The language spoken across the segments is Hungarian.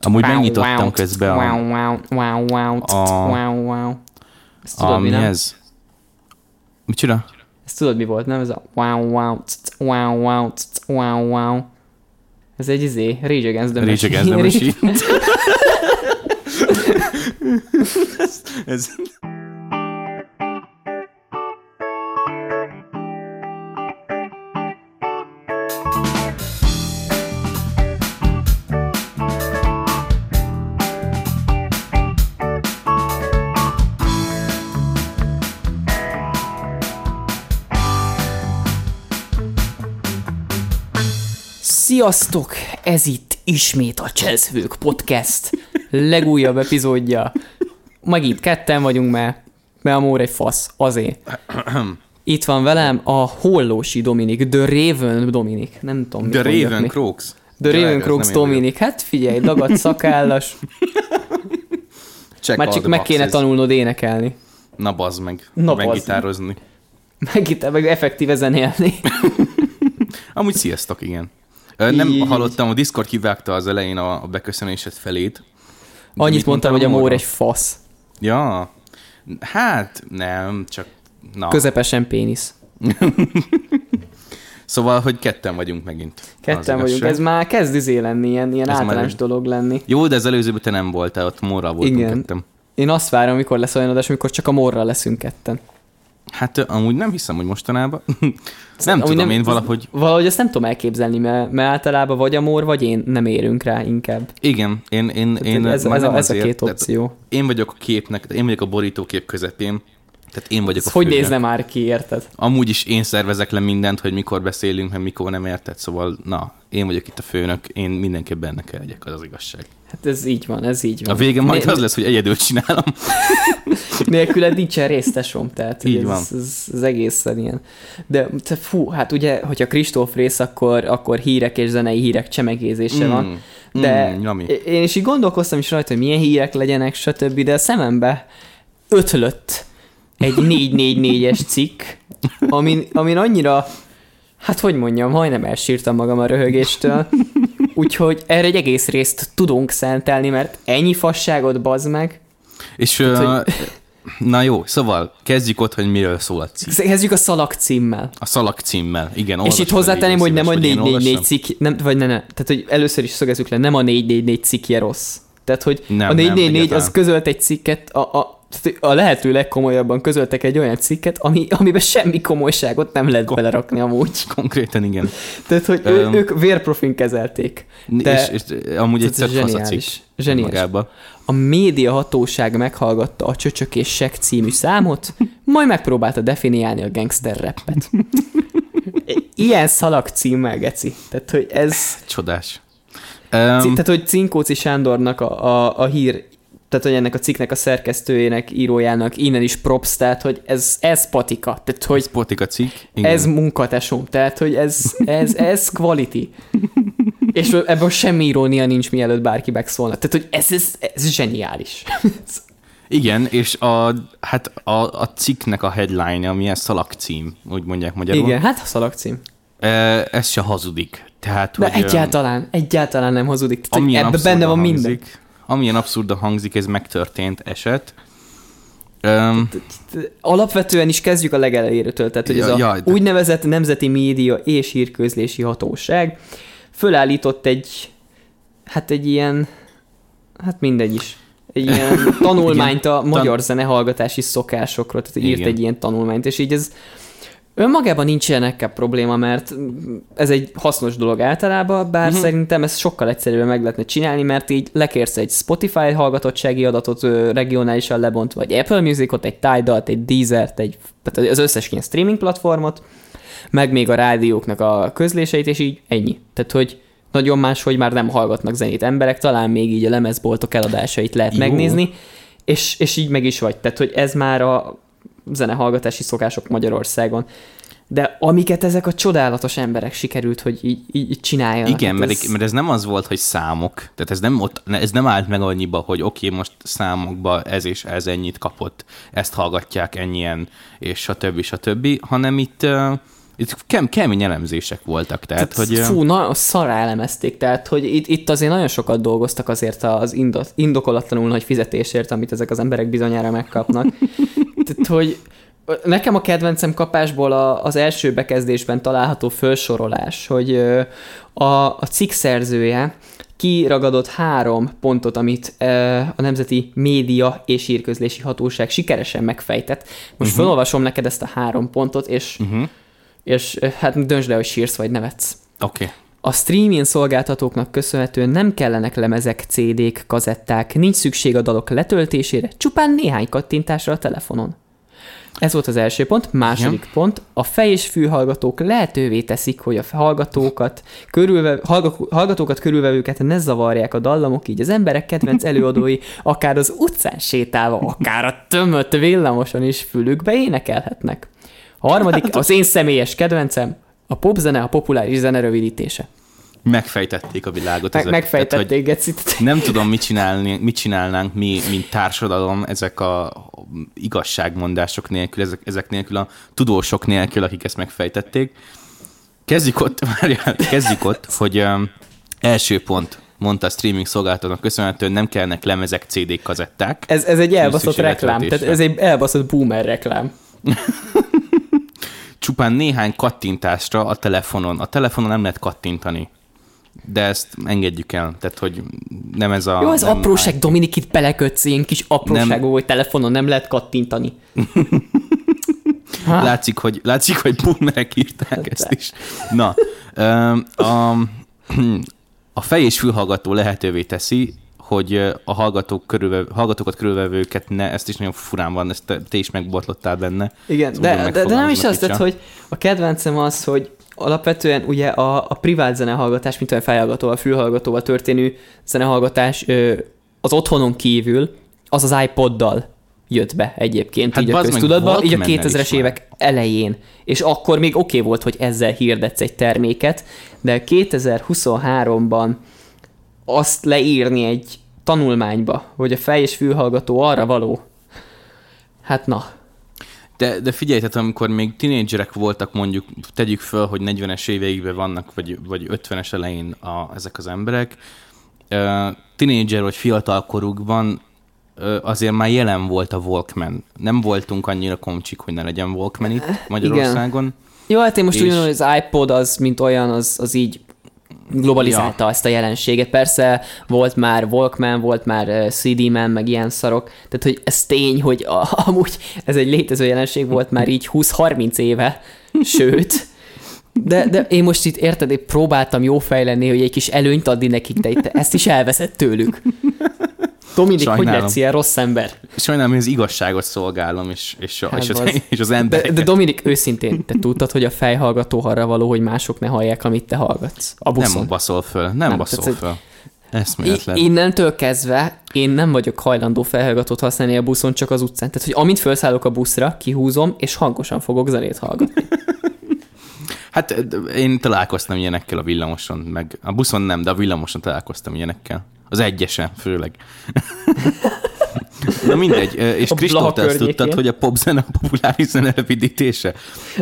Amúgy megnyitottam közben a... Mi ez? Mit csinál? Ezt tudod mi volt, nem? Ez a wow. Ez egy izé, Rage Against the Machine. Rage Against the Machine. ez... Sziasztok! Ez itt ismét a Cselszövők Podcast legújabb epizódja. Meg itt ketten vagyunk, mert amúgy egy fasz, azért. Itt van velem a Hollósi Dominik, The Raven Dominik, nem tudom. The Raven Crooks. The Raven Crooks Dominik, hát figyelj, dagadt szakállas. Már csak meg kéne tanulnod énekelni. Na bazd meg, meggitározni. Meg effektíve zenélni. Amúgy sziasztok, igen. Nem hallottam, a Discord kivágta az elején a beköszönésed felét. Annyit mondtam, hogy a Mór egy fasz. Ja, hát nem, csak... Na. Közepesen pénisz. Szóval, hogy ketten vagyunk megint. Ketten vagyunk, ez már kezd izé lenni, ilyen általános dolog lenni. Jó, de az előzőben te nem voltál, ott Mórral voltunk ketten. Én azt várom, amikor lesz olyan adás, amikor csak a Mórral leszünk ketten. Hát amúgy nem hiszem, hogy mostanában. Nem tudom, nem, én valahogy... Valahogy ezt nem tudom elképzelni, mert általában vagy a Mór, vagy én nem érünk rá inkább. Igen, én ez a két opció. Én vagyok a képnek, én vagyok a borítókép közepén, tehát én vagyok a főnök. Hogy nézne már ki, érted? Amúgy is én szervezek le mindent, hogy mikor beszélünk, meg mikor nem érted, szóval na, én vagyok itt a főnök, én mindenképp benne kell legyek, az igazság. Hát ez így van. A vége majd az lesz, hogy egyedül csinálom. Nélküled nincsen résztesom, tehát ez egészen ilyen. De fú, hát ugye, hogyha Kristóf rész, akkor hírek és zenei hírek csemegézése van. De én is így gondolkoztam is rajta, hogy milyen hírek legyenek, stb. De a szemembe ötlött egy 444-es cikk, amin annyira, hát hogy mondjam, majdnem elsírtam magam a röhögéstől. Úgyhogy erre egy egész részt tudunk szentelni, mert ennyi fasságot, bazd meg. És hát, na jó, szóval kezdjük ott, hogy miről szól a cikk. Kezdjük a szalag címmel. A szalag címmel, igen. És itt hozzátenném, hogy nem a 444 cikk, nem, vagy ne. Tehát, hogy először is szögezzük le, nem a 444 cikkje rossz. Tehát, hogy nem, a 444 nem, az közölt egy cikket, a lehető legkomolyabban közöltek egy olyan cikket, amiben semmi komolyságot nem lehet belerakni amúgy. Konkrétan igen. Tehát, hogy ők vérprofin kezelték. És amúgy egy fasz a cikk. Zseniális. A médiahatóság meghallgatta a Csöcsök és Segg című számot, majd megpróbálta definiálni a gangster rappet. Ilyen szalag címmel, geci. Tehát, hogy ez... Csodás. Tehát, hogy Cinkóci Sándornak a hír... Tehát, hogy ennek a cikknek a szerkesztőjének, írójának innen is props, tehát, hogy ez patika. Tehát, hogy ez patika cikk. Igen. Ez munkatesom, tehát, hogy ez quality. És ebből semmi irónia nincs, mielőtt bárki megszólna. Tehát, hogy ez zseniális. Igen, és a cikknek a headline, ami ez szalagcím, úgy mondják magyarul. Igen, hát a szalagcím. Ez se hazudik. Tehát, de hogy, egyáltalán nem hazudik. Tehát, ebben benne van minden. Amilyen abszurdan hangzik, ez megtörtént eset. Alapvetően is kezdjük a legelejétől, tehát hogy ez a úgynevezett Nemzeti Média és Hírközlési Hatóság fölállított egy ilyen tanulmányt a magyar zenehallgatási szokásokról, tehát írt egy ilyen tanulmányt, és így ez önmagában nincs ilyenekkel probléma, mert ez egy hasznos dolog általában, bár szerintem ezt sokkal egyszerűbben meg lehetne csinálni, mert így lekérsz egy Spotify hallgatottsági adatot regionálisan lebontva, vagy Apple Musicot, egy Tidalt, egy Deezert, tehát az összes ilyen streaming platformot, meg még a rádióknak a közléseit, és így ennyi. Tehát, hogy nagyon máshogy már nem hallgatnak zenét emberek, talán még így a lemezboltok eladásait lehet megnézni, és így meg is vagy. Tehát, hogy ez már a zenehallgatási szokások Magyarországon. De amiket ezek a csodálatos emberek sikerült, hogy így csináljanak. Igen, hát mert ez nem az volt, hogy számok. Tehát ez nem állt meg annyiba, hogy oké, most számokba ez és ez ennyit kapott, ezt hallgatják ennyien, és stb. Hanem itt Itt kemény elemzések voltak. Tehát hogy... Fú, na, szarra elemezték. Tehát, hogy itt azért nagyon sokat dolgoztak azért az indokolatlanul nagy fizetésért, amit ezek az emberek bizonyára megkapnak. Tehát, hogy nekem a kedvencem kapásból az első bekezdésben található felsorolás, hogy a cikk szerzője kiragadott 3 pontot, amit a Nemzeti Média és Hírközlési Hatóság sikeresen megfejtett. Most felolvasom neked ezt a 3 pontot, és hát döntsd le, hogy sírsz vagy nevetsz. Oké. Okay. A streaming szolgáltatóknak köszönhetően nem kellenek lemezek, CD-k, kazetták, nincs szükség a dalok letöltésére, csupán néhány kattintásra a telefonon. Ez volt az első pont. Második pont, a fej- és fülhallgatók lehetővé teszik, hogy a hallgatókat körülvevőket ne zavarják a dallamok, így az emberek kedvenc előadói akár az utcán sétálva, akár a tömött villamoson is fülükbe énekelhetnek. Harmadik, az én személyes kedvencem, a popzene, a populáris zene rövidítése. Megfejtették a világot. Megfejtették, Gecit. Nem tudom, mit csinálnánk mi, mint társadalom, ezek a igazságmondások nélkül, ezek nélkül, a tudósok nélkül, akik ezt megfejtették. Kezdjük ott, hogy első pont, mondta a streaming szolgáltatónak köszönhetően, nem kellnek lemezek, CD-k, kazetták. Ez egy elbaszott reklám, tehát ez egy elbaszott boomer reklám. Csupán néhány kattintásra a telefonon. A telefonon nem lehet kattintani. De ezt engedjük el. Tehát, hogy nem ez a... Jó, az apróság, már... Dominik, itt belekötsz ilyen kis apróságú, hogy telefonon nem lehet kattintani. Látszik, hogy boomerek írták ezt is. Na, a fej- és fülhallgató lehetővé teszi, hogy a hallgatókat körülvevőket ne, ezt is nagyon furán van, ezt te is megbotlottál benne. Igen, de nem is azt, tehát, hogy a kedvencem az, hogy alapvetően ugye a privát zenehallgatás, mint olyan fejhallgatóval, fülhallgatóval történő zenehallgatás az otthonon kívül, az iPoddal jött be egyébként, hát így a köztudatban, így a 2000-es évek elején. És akkor még oké volt, hogy ezzel hirdetsz egy terméket, de 2023-ban azt leírni egy tanulmányba, hogy a fej- és fülhallgató arra való. Hát na. De figyelj, tehát amikor még tinédzserek voltak, mondjuk tegyük föl, hogy 40-es éveikben vannak, vagy 50-es elején ezek az emberek, tinédzser vagy fiatalkorukban azért már jelen volt a Walkman. Nem voltunk annyira komcsik, hogy ne legyen Walkman itt Magyarországon. Igen. Jó, hát én most úgy gondolom, hogy az iPod az, mint olyan, az így globalizálta ezt a jelenséget. Persze volt már Walkman, volt már CD-man, meg ilyen szarok. Tehát, hogy ez tény, hogy amúgy ez egy létező jelenség volt már így 20-30 éve, sőt. De én most itt, érted, én próbáltam jó fej lenni, hogy egy kis előnyt adni nekik, de itt ezt is elveszett tőlük. Dominik, sajnálom. Hogy lesz ilyen rossz ember? Sajnálom, hogy az igazságot szolgálom, és az embereket. De Dominik, őszintén, te tudtad, hogy a fejhallgató arra való, hogy mások ne hallják, amit te hallgatsz a buszon? Nem baszol föl, Eszméletlen. Innentől kezdve én nem vagyok hajlandó fejhallgatót használni a buszon, csak az utcán. Tehát, hogy amint felszállok a buszra, kihúzom, és hangosan fogok zenét hallgatni. Hát én találkoztam ilyenekkel a villamoson, meg a buszon nem, de a villamoson találkoztam ilyenekkel. Az egyesen, főleg. Na mindegy. És Kristóf, ezt tudtad, hogy a popzene a populáris zene rövidítése?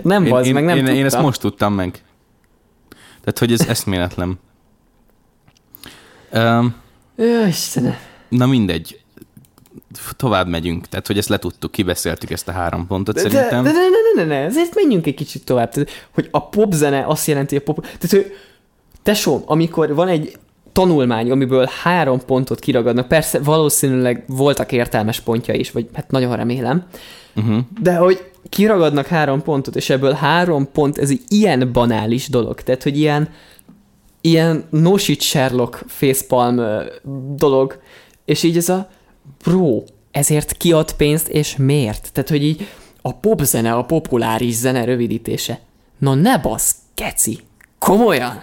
Nem volt, meg nem tudtam. Én ezt most tudtam meg. Tehát, hogy ez eszméletlen. Jó, Istenem. Na mindegy. Tovább megyünk. Tehát, hogy ezt letudtuk, kibeszéltük ezt a 3 pontot szerintem. De ezért menjünk egy kicsit tovább. Tehát, hogy a popzene azt jelenti, hogy a pop... Tehát, hogy tesóm, amikor van egy tanulmány, amiből 3 pontot kiragadnak. Persze valószínűleg voltak értelmes pontja is, vagy hát nagyon remélem. De hogy kiragadnak 3 pontot, és ebből 3 pont, ez egy ilyen banális dolog. Tehát, hogy ilyen no shit Sherlock facepalm dolog. És így ez a bro, ezért kiad pénzt, és miért? Tehát, hogy így a popzene, a populáris zene rövidítése. Na ne basz, keci! Komolyan!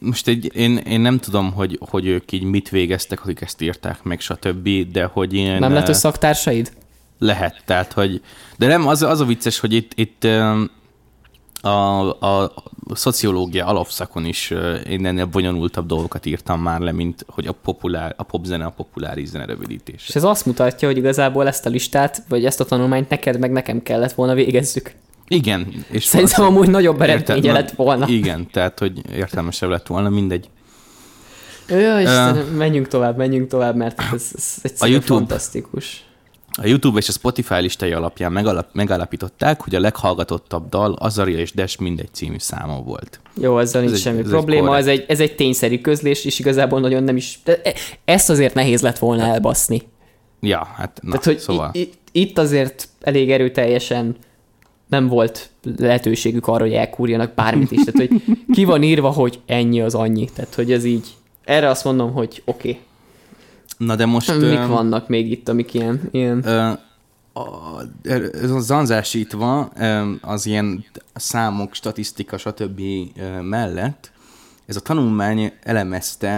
Most én nem tudom, hogy ők így mit végeztek, akik ezt írták meg, stb., de hogy ilyen... Nem lett, hogy szaktársaid? Lehet, tehát, hogy... De nem, az a vicces, hogy itt a szociológia alapszakon is én ennél bonyolultabb dolgokat írtam már le, mint hogy a popzene, a populáris zene rövidítés. És ez azt mutatja, hogy igazából ezt a listát, vagy ezt a tanulmányt neked meg nekem kellett volna végezzük. Igen. És szerintem amúgy nagyobb eredménye lett volna. Igen, tehát hogy értelmesebb lett volna, mindegy. Jó, Istenem, menjünk tovább, mert ez egyszerűen fantasztikus. A YouTube és a Spotify listai alapján megállapították, hogy a leghallgatottabb dal Azahriah és Dash mindegy című száma volt. Jó, azzal nincs semmi probléma, ez egy tényszerű közlés, és igazából nagyon nem is... Ezt azért nehéz lett volna elbaszni. Ja, hát na, tehát, hogy szóval... Itt azért elég erőteljesen nem volt lehetőségük arra, hogy elkúrjanak bármit is. Tehát, hogy ki van írva, hogy ennyi az annyi. Tehát, hogy ez így... Erre azt mondom, hogy oké. Na de most... Mik vannak még itt, amik ilyen... Ez a zanzásítva az ilyen számok, statisztika, stb. Mellett ez a tanulmány elemezte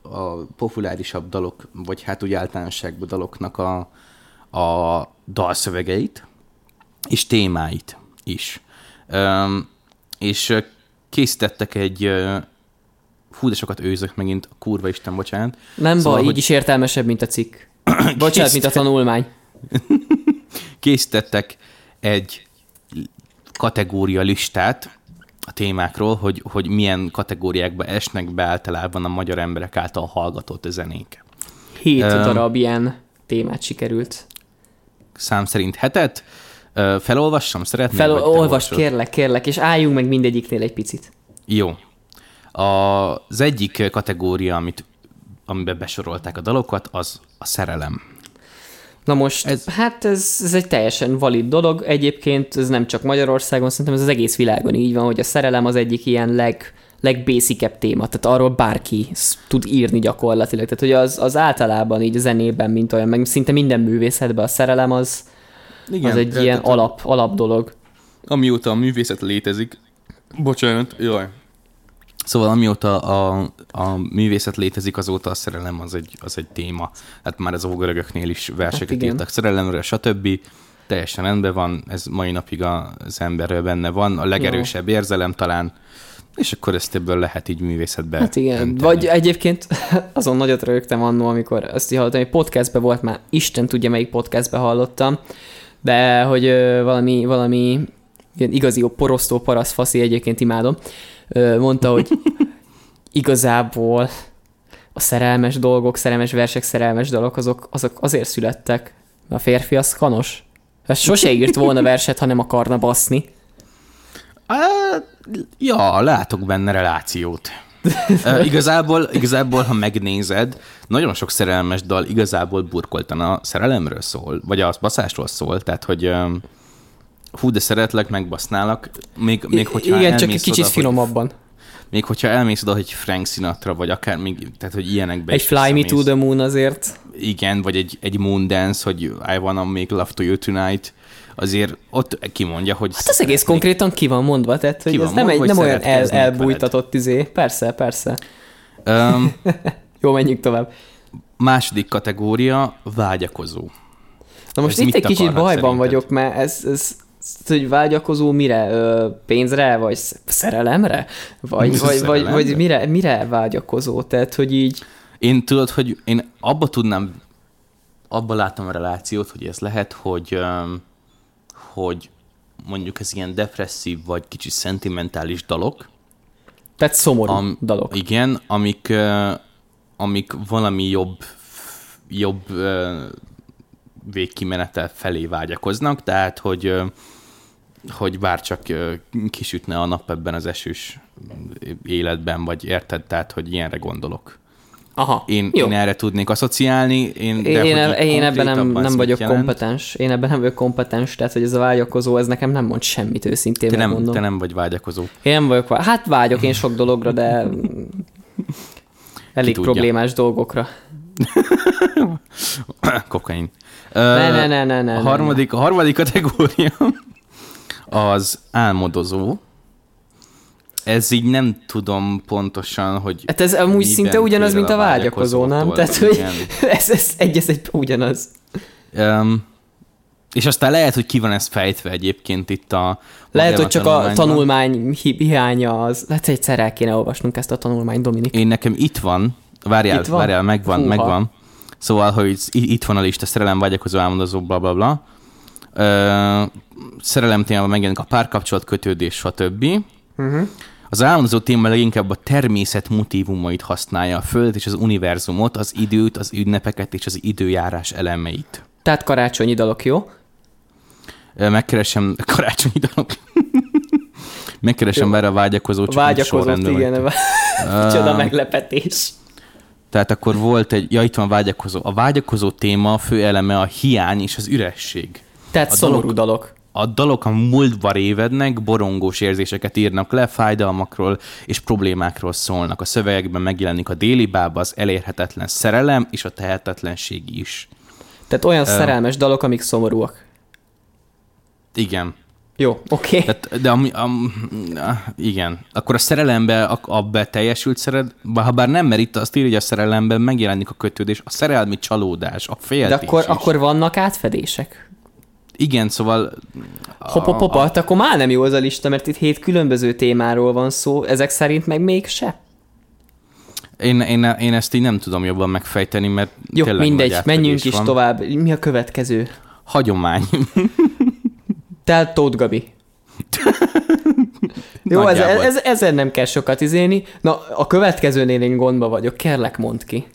a populárisabb dalok, vagy hát úgy általánosságban daloknak a dalszövegeit és témáit is. És készítettek egy... Hú, de sokat őzök megint, kurva Isten, bocsánat. Nem szóval, baj, így is értelmesebb, mint a cikk. Bocsánat, mint a tanulmány. Készítettek egy kategória listát a témákról, hogy milyen kategóriákba esnek be általában a magyar emberek által hallgatott zenék. 7 darab ilyen témát sikerült. Szám szerint 7-et. Felolvassam, szeretném? Olvasd, kérlek, és álljunk meg mindegyiknél egy picit. Jó. Az egyik kategória, amiben besorolták a dalokat, az a szerelem. Na most, ez egy teljesen valid dolog. Egyébként ez nem csak Magyarországon, szerintem ez az egész világon így van, hogy a szerelem az egyik ilyen legbasicabb téma. Tehát arról bárki tud írni gyakorlatilag. Tehát hogy az általában így a zenében, mint olyan, meg szinte minden művészetben a szerelem az egy ilyen alap dolog. Amióta a művészet létezik. Bocsánat, jaj. Szóval amióta a művészet létezik, azóta a szerelem az egy téma. Hát már az ógörögöknél is verseket írtak szerelemről, stb. Teljesen rendben van, ez mai napig az emberről benne van. A legerősebb érzelem talán, és akkor ezt ebből lehet így művészetbe. Hát igen, önteni. Vagy egyébként azon nagyot rögtem annó, amikor azt így hallottam, hogy podcastben volt már, Isten tudja, melyik podcastben hallottam, de hogy valami igazi porosztó parasztfaszi, egyébként imádom, mondta, hogy igazából a szerelmes dolgok, szerelmes versek, szerelmes dalok, azok azért születtek, mert a férfi az kanos. Hát sose írt volna verset, ha nem akarna baszni. Ja, látok benne relációt. Igazából, ha megnézed, nagyon sok szerelmes dal igazából burkoltan a szerelemről szól, vagy a baszásról szól, tehát hogy... Hú, de szeretlek, megbasználak. Még hogyha igen, csak egy kicsit oda, finomabban. Még hogyha elmész oda, hogy Frank Sinatra, vagy akár még, tehát hogy ilyenekben egy Fly Me to the Moon azért. Igen, vagy egy Moon Dance, hogy I wanna make love to you tonight. Azért ott kimondja, hogy... Hát ez egész konkrétan ki van mondva, tehát hogy ez nem olyan elbújtatott izé. Persze. Jó, menjünk tovább. Második kategória, vágyakozó. Na most itt egy kicsit bajban szerinted? Vagyok, mert ez hogy vágyakozó mire? Pénzre, vagy szerelemre? Vagy mire vágyakozó? Tehát, hogy így... Én tudod, hogy én abba látom a relációt, hogy ez lehet, hogy mondjuk ez ilyen depresszív, vagy kicsit szentimentális dalok. Tehát szomorú dalok. Igen, amik valami jobb végkimenete felé vágyakoznak, tehát hogy bárcsak kisütne a nap ebben az esős életben, vagy érted, tehát hogy ilyenre gondolok. Aha, én erre tudnék asszociálni. Én ebben nem vagyok kompetens. Tehát hogy ez a vágyakozó, ez nekem nem mond semmit, őszintén megmondom. Te nem vagy vágyakozó. Én nem vagyok hát vágyok én sok dologra, de elég problémás dolgokra. Kokain. Ne. A harmadik kategória az álmodozó. Ez így nem tudom pontosan, hogy... Hát ez amúgy szinte ugyanaz, mint a vágyakozó, nem? Tehát, hogy ez egy ugyanaz. És aztán lehet, hogy ki van ez fejtve egyébként itt a... Lehet, hogy csak a tanulmány hiánya az... Lehet, egyszer el kéne olvasnunk ezt a tanulmányt, Dominik. Nekem itt van. Várjál, megvan. Szóval, hogy itt van a lista, szerelem, vágyakozó, álmodozó, blablabla. szerelem témában megjelenik a párkapcsolat, kötődés, stb. Uh-huh. Az állandozó téma leginkább a természet motívumait használja, a Földet és az univerzumot, az időt, az ünnepeket és az időjárás elemeit. Tehát karácsonyi dalok, jó? Megkeresem karácsonyi dalok. Megkeresem erre a vágyakozó, csak nincs sorrendben. Igen, micsoda meglepetés. Tehát akkor volt egy, ja, itt van vágyakozó. A vágyakozó téma a fő eleme a hiány és az üresség. Tehát szomorú dalok. A dalok a múltba révednek, borongós érzéseket írnak le, fájdalmakról és problémákról szólnak. A szövegekben megjelenik a déli bába, az elérhetetlen szerelem és a tehetetlenség is. Tehát olyan szerelmes dalok, amik szomorúak. Igen. Jó, oké. Okay. Igen. Akkor a szerelemben a beteljesült szerelem, ha bár nem, mert itt azt írja, hogy a szerelemben megjelenik a kötődés, a szerelmi csalódás, a féltés. De akkor vannak átfedések. Igen, szóval... Hopp, akkor már nem jó az a lista, mert itt 7 különböző témáról van szó, ezek szerint meg mégse. Én ezt így nem tudom jobban megfejteni, mert jó, tényleg mindegy, menjünk is tovább. Mi a következő? Hagyomány. Tehát Tóth Gabi. Jó, ezen nem kell sokat izélni. Na, a következőnél én gondba vagyok. Kérlek, mondd ki.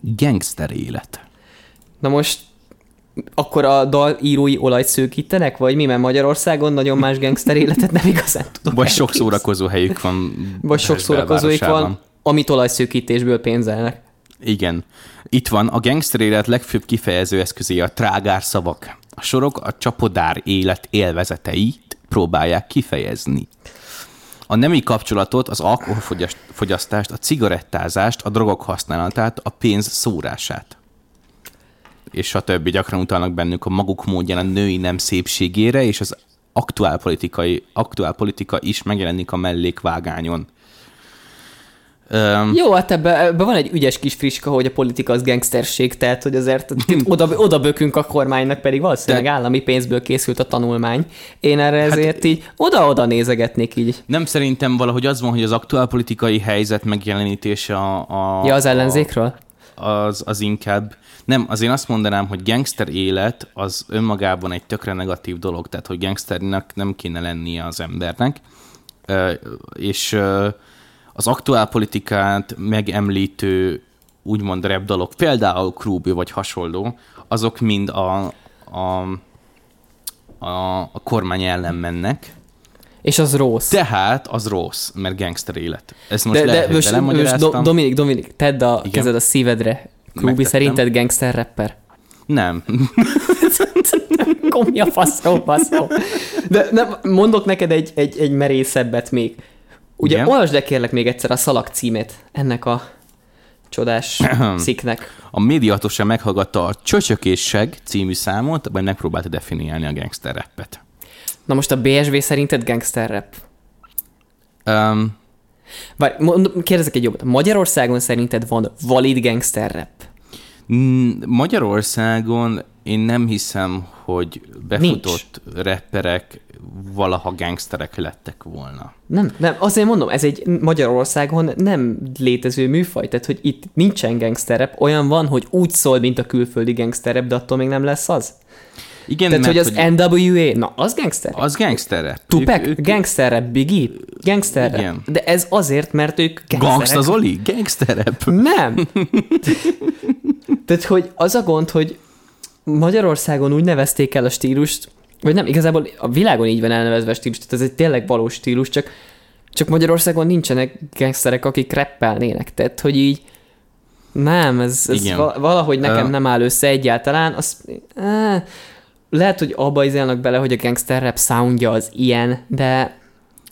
Gangster élet. Na most akkor a dalírói olajt szőkítenek, vagy mi? Mert Magyarországon nagyon más gangster életet nem igazán tudok. Vagy sok szórakozó helyük van. Vagy sok szórakozóik van, amit olajszőkítésből pénzelnek. Igen. Itt van a gangster élet legfőbb kifejező eszközé a trágár szavak. A sorok a csapodár élet élvezeteit próbálják kifejezni. A nemi kapcsolatot, az alkoholfogyasztást, a cigarettázást, a drogok használatát, a pénz szórását. És a többi, gyakran utalnak bennük a maguk módján a női nem szépségére, és az aktuál politika is megjelenik a mellékvágányon. Jó, hát ebben van egy ügyes kis friska, hogy a politika az gangsterség, tehát hogy azért oda bökünk a kormánynak, pedig valószínűleg állami pénzből készült a tanulmány. Én erre ezért hát, így oda-oda nézegetnék így. Nem, szerintem valahogy az van, hogy az aktuál politikai helyzet megjelenítése az ellenzékről? Az inkább. Nem, az én azt mondanám, hogy gangster élet az önmagában egy tökre negatív dolog, tehát hogy gangsternek nem kéne lennie az embernek. És... az aktuál politikát megemlítő úgymond rap dalok, például Krúbi vagy hasonló, azok mind a kormány ellen mennek. És az rossz. Tehát az rossz, mert gangster élet. Ezt most lehet, hogy elmagyaráztam. Dominik, tedd a igen? kezed a szívedre. Krúbi szerinted gangster rapper? Nem. Komja faszó. De nem, mondok neked egy merészebbet még. Ugye, igen? Olvasd el kérlek még egyszer a szalag címét ennek a csodás cikknek. A médiahatóság meghallgatta a Csöcsök és Segg című számot, vagy megpróbálta definiálni a gangster rappet. Na most a BSV szerinted gangster rap? Várj, kérdezek egy jobbat. Magyarországon szerinted van valid gangster rap? Magyarországon én nem hiszem, hogy befutott rapperek valaha gangsterek lettek volna. Nem, azért mondom, ez egy Magyarországon nem létező műfaj, tehát hogy itt nincsen gangsterrap, olyan van, hogy úgy szól, mint a külföldi gangsterrap, de attól még nem lesz az. Igen, tehát, hogy az N.W.A., na, az gangsterrap. Az gangsterrap. Tupac, gangsterrap, Biggie, gangsterrap. De ez azért, mert ők gangsterrap. Gangsta Zoli, gangsterrap. Nem. Tehát, hogy az a gond, hogy Magyarországon úgy nevezték el a stílust, vagy nem, igazából a világon így van elnevezve a stílus, tehát ez egy tényleg valós stílus, csak Magyarországon nincsenek gangsterek, akik rappelnének, tehát hogy így nem, ez valahogy nekem nem áll össze egyáltalán, lehet, hogy abba izélnek bele, hogy a gangster rap soundja az ilyen, de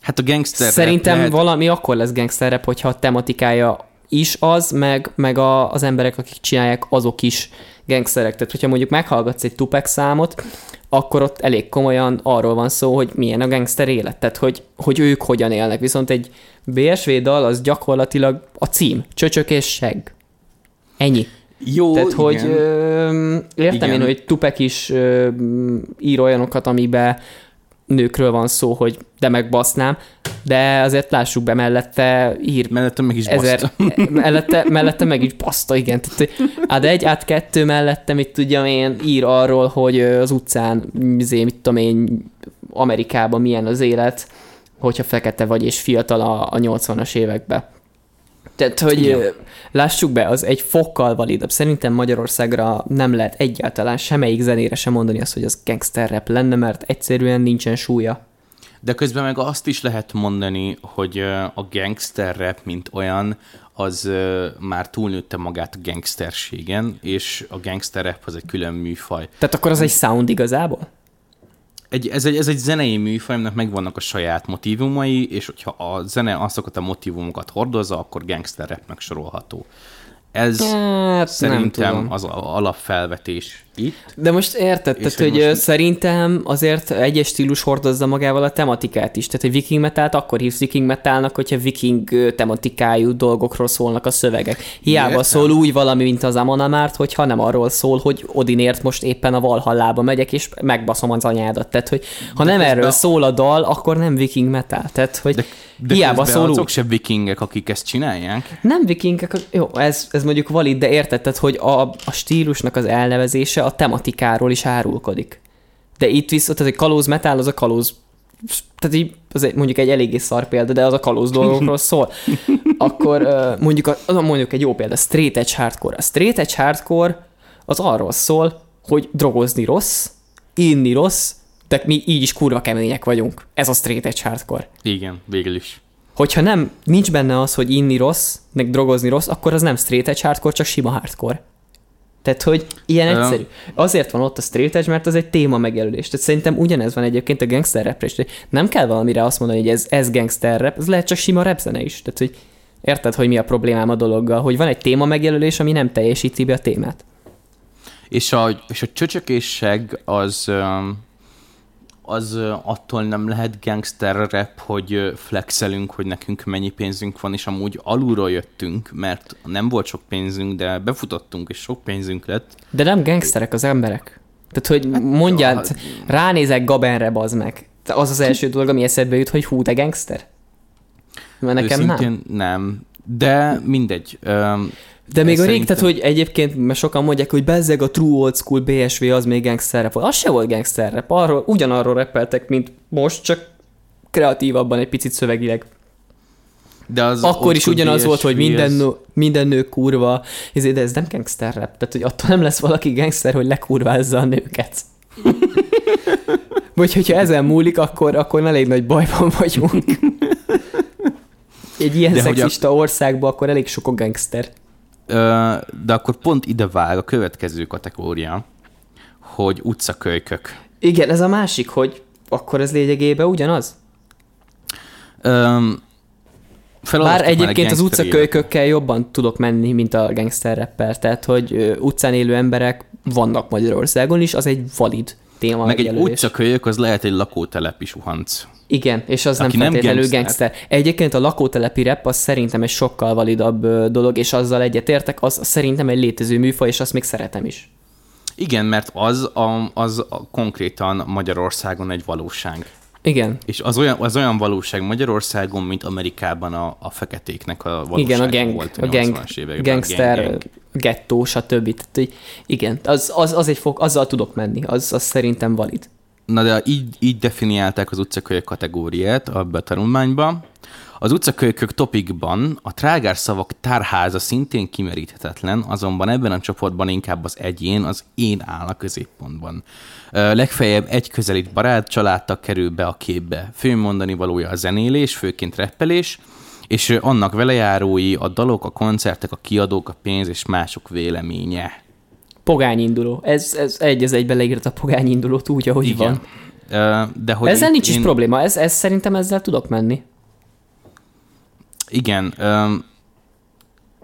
hát a gangster szerintem lehet... valami akkor lesz gangster rap, hogyha a tematikája is az, meg az emberek, akik csinálják, azok is gangsterek. Tehát, hogyha mondjuk meghallgatsz egy Tupac számot, akkor ott elég komolyan arról van szó, hogy milyen a gangster élet. Tehát, hogy ők hogyan élnek. Viszont egy BSV dal az gyakorlatilag a cím. Csöcsök és Segg. Ennyi. Jó, tehát, igen. Hogy értem igen. Én, hogy Tupac is ír olyanokat, amiben nőkről van szó, hogy de megbasznám, de azért lássuk be, mellette ír... Mellette meg is baszta. Mellette meg is baszta, igen. Tehát, át kettő mellette, mit tudjam én, ír arról, hogy az utcán, mit tudom én, Amerikában milyen az élet, hogyha fekete vagy és fiatal a 80-as években. Tehát, hogy igen. Lássuk be, az egy fokkal validabb. Szerintem Magyarországra nem lehet egyáltalán semmelyik zenére sem mondani azt, hogy az gangster rap lenne, mert egyszerűen nincsen súlya. De közben meg azt is lehet mondani, hogy a gangster rap, mint olyan, az már túlnőtte magát a gangsterségen, és a gangster rap az egy külön műfaj. Tehát akkor az egy sound igazából? Ez egy zenei műfaj, aminek megvannak a saját motívumai, és hogyha a zene azokat a motívumokat hordozza, akkor gangster rapnek sorolható. Ez hát, szerintem az alapfelvetés itt. De most érted, tehát, hogy szerintem azért egyes stílus hordozza magával a tematikát is. Tehát, hogy viking metált akkor hívsz viking metálnak, hogyha viking tematikájú dolgokról szólnak a szövegek. Hiába értem. Szól úgy valami, mint az Amonamárt, hogyha nem arról szól, hogy Odinért most éppen a Valhallába megyek, és megbaszom az anyádat. Tehát, hogy ha de nem erről szól a dal, akkor nem viking metál. Tehát, hogy... De hiába szól azok se vikingek, akik ezt csinálják. Nem vikingek, jó, ez mondjuk valid, de értetted, hogy a stílusnak az elnevezése a tematikáról is árulkodik. De itt viszont az egy kalóz metál, az a kalóz, tehát így, az mondjuk egy eléggé szar példa, de az a kalóz dolgokról szól. Akkor mondjuk egy jó példa, straight edge hardcore. A straight edge hardcore az arról szól, hogy drogozni rossz, inni rossz, de mi így is kurva kemények vagyunk. Ez a straight edge hardcore. Igen, végül is. Hogyha nem, nincs benne az, hogy inni rossz, meg drogozni rossz, akkor az nem straight edge hardcore, csak sima hardcore. Tehát, hogy ilyen egyszerű. Azért van ott a straight edge, mert az egy téma megjelölés. Tehát szerintem ugyanez van egyébként a gangster rapre is. Nem kell valamire azt mondani, hogy ez gangster rap, ez lehet csak sima rapzene is. Tehát, hogy érted, hogy mi a problémám a dologgal, hogy van egy téma megjelölés, ami nem teljesíti be a témát. És a Csöcsök és Segg az attól nem lehet gangster rap, hogy flexelünk, hogy nekünk mennyi pénzünk van, és amúgy alulról jöttünk, mert nem volt sok pénzünk, de befutottunk, és sok pénzünk lett. De nem gangsterek az emberek. Tehát, hogy hát, mondjad, ránézek Gabenre, bazd meg. Az az első dolog, ami eszedbe jut, hogy hú, de gangster? Mert nekem nem. Nem, de mindegy. De még szerintem... tehát, hogy egyébként, mert sokan mondják, hogy bezzeg a True Old School BSV az még gangster rap volt. Az se volt gangster rap, ugyanarról rappeltek, mint most, csak kreatívabban egy picit szövegileg. De az akkor is ugyanaz BSV volt, hogy minden nő kurva, de ez nem gangster rap, tehát hogy attól nem lesz valaki gangster, hogy lekurvázza a nőket. Vagy hogyha ezen múlik, akkor elég nagy bajban vagyunk. Egy ilyen szexista országban akkor elég sok a gangster. De akkor pont ide vág a következő kategória, hogy utcakölykök. Igen, ez a másik, hogy akkor ez lényegében ugyanaz? Bár egyébként az utcakölykökkel jobban tudok menni, mint a gangster rapper, tehát hogy utcán élő emberek vannak Magyarországon is, az egy valid téma. Meg egy utcakölyök, az lehet egy lakótelep is uhanc. Igen, és az aki nem feltétlenül gangster. Egyébként a lakótelepi rap az szerintem egy sokkal validabb dolog, és azzal egyetértek, az szerintem egy létező műfaj, és azt még szeretem is. Igen, mert az konkrétan Magyarországon egy valóság. Igen. És az olyan valóság Magyarországon, mint Amerikában a feketéknek a valóság. Igen, volt a 80-as években. Gangster, gettó, stb. Tehát, igen, az egy fog, azzal tudok menni, az szerintem valid. Na de így definiálták az utcakölyök kategóriát abban a tanulmányban. Az utcakölykök topikban a trágár szavak tárháza szintén kimeríthetetlen, azonban ebben a csoportban inkább az én áll a középpontban. Legfeljebb egy közelít barát, családtag kerül be a képbe. Főmondani valója a zenélés, főként reppelés, és annak velejárói a dalok, a koncertek, a kiadók, a pénz és mások véleménye. Pogányinduló. Ez egy az egyben leírt a pogányindulót úgy, ahogy igen. Van. De hogy ezzel nincs is probléma. Ez szerintem ezzel tudok menni. Igen.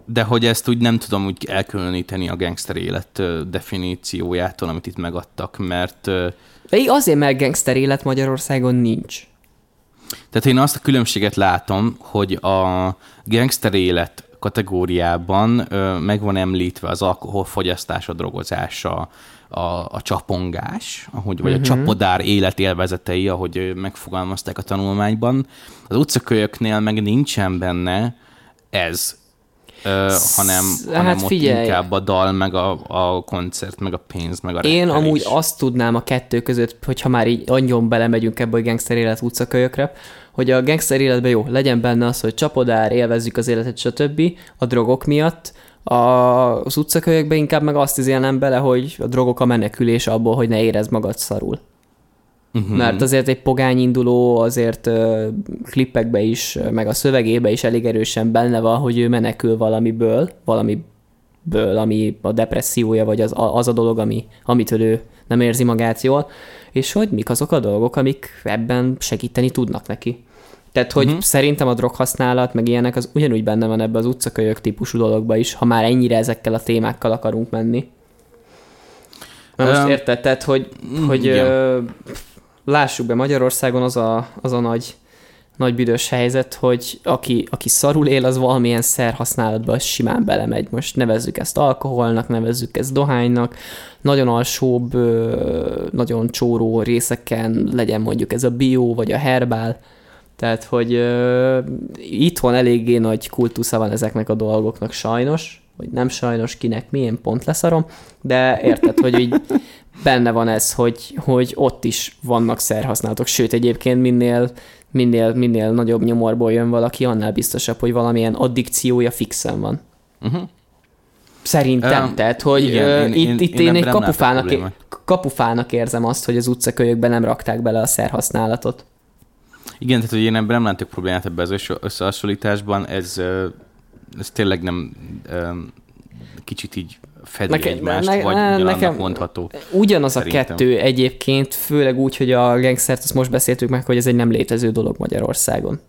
De hogy ezt úgy nem tudom úgy elkülöníteni a gangster élet definíciójától, amit itt megadtak, mert... Azért, mert gangster élet Magyarországon nincs. Tehát én azt a különbséget látom, hogy a gangster élet kategóriában meg van említve az alkoholfogyasztás, a drogozás, a csapongás, ahogy, vagy a csapodár életélvezetei, ahogy megfogalmazták a tanulmányban. Az utcakölyöknél meg nincsen benne ez, hanem ott inkább a dal, meg a koncert, meg a pénz, meg a rendelés. Én amúgy azt tudnám a kettő között, hogyha már így annyom belemegyünk ebbe a gangster élet utcakölyökre, hogy a gangster életben jó, legyen benne az, hogy csapodár, élvezzük az életet, stb. A drogok miatt. Az utcakölyökben inkább meg azt izélnem bele, hogy a drogok a menekülés abból, hogy ne érezd magad szarul. Uh-huh. Mert azért egy pogányinduló azért klippekbe is, meg a szövegébe is elég erősen benne van, hogy ő menekül valamiből, ami a depressziója, vagy az a dolog, amitől ő nem érzi magát jól, és hogy mik azok a dolgok, amik ebben segíteni tudnak neki. Tehát, hogy szerintem a droghasználat, meg ilyenek, az ugyanúgy benne van ebbe az utcakölyök típusú dologba is, ha már ennyire ezekkel a témákkal akarunk menni. Mert most érted, tehát, hogy lássuk be, Magyarországon az a nagy büdös helyzet, hogy aki szarul él, az valamilyen szerhasználatba simán belemegy. Most nevezzük ezt alkoholnak, nevezzük ezt dohánynak, nagyon alsóbb, nagyon csóró részeken legyen mondjuk ez a bio vagy a herbál. Tehát, hogy itthon eléggé nagy kultusza van ezeknek a dolgoknak sajnos, vagy nem sajnos, kinek milyen pont leszarom, de érted, hogy így benne van ez, hogy ott is vannak szerhasználatok, sőt egyébként minél nagyobb nyomorból jön valaki, annál biztosabb, hogy valamilyen addikciója fixen van. Szerintem, tehát, hogy igen, én egy kapufának érzem azt, hogy az utcakölyökben nem rakták bele a szerhasználatot. Igen, tehát, hogy én ebben nem látok problémát ebben az összehasonlításban, ez tényleg nem kicsit így fedi egymást, vagy ugyanannak mondható. Ugyanaz szerintem. A kettő egyébként, főleg úgy, hogy a gangstert, azt most beszéltük meg, hogy ez egy nem létező dolog Magyarországon.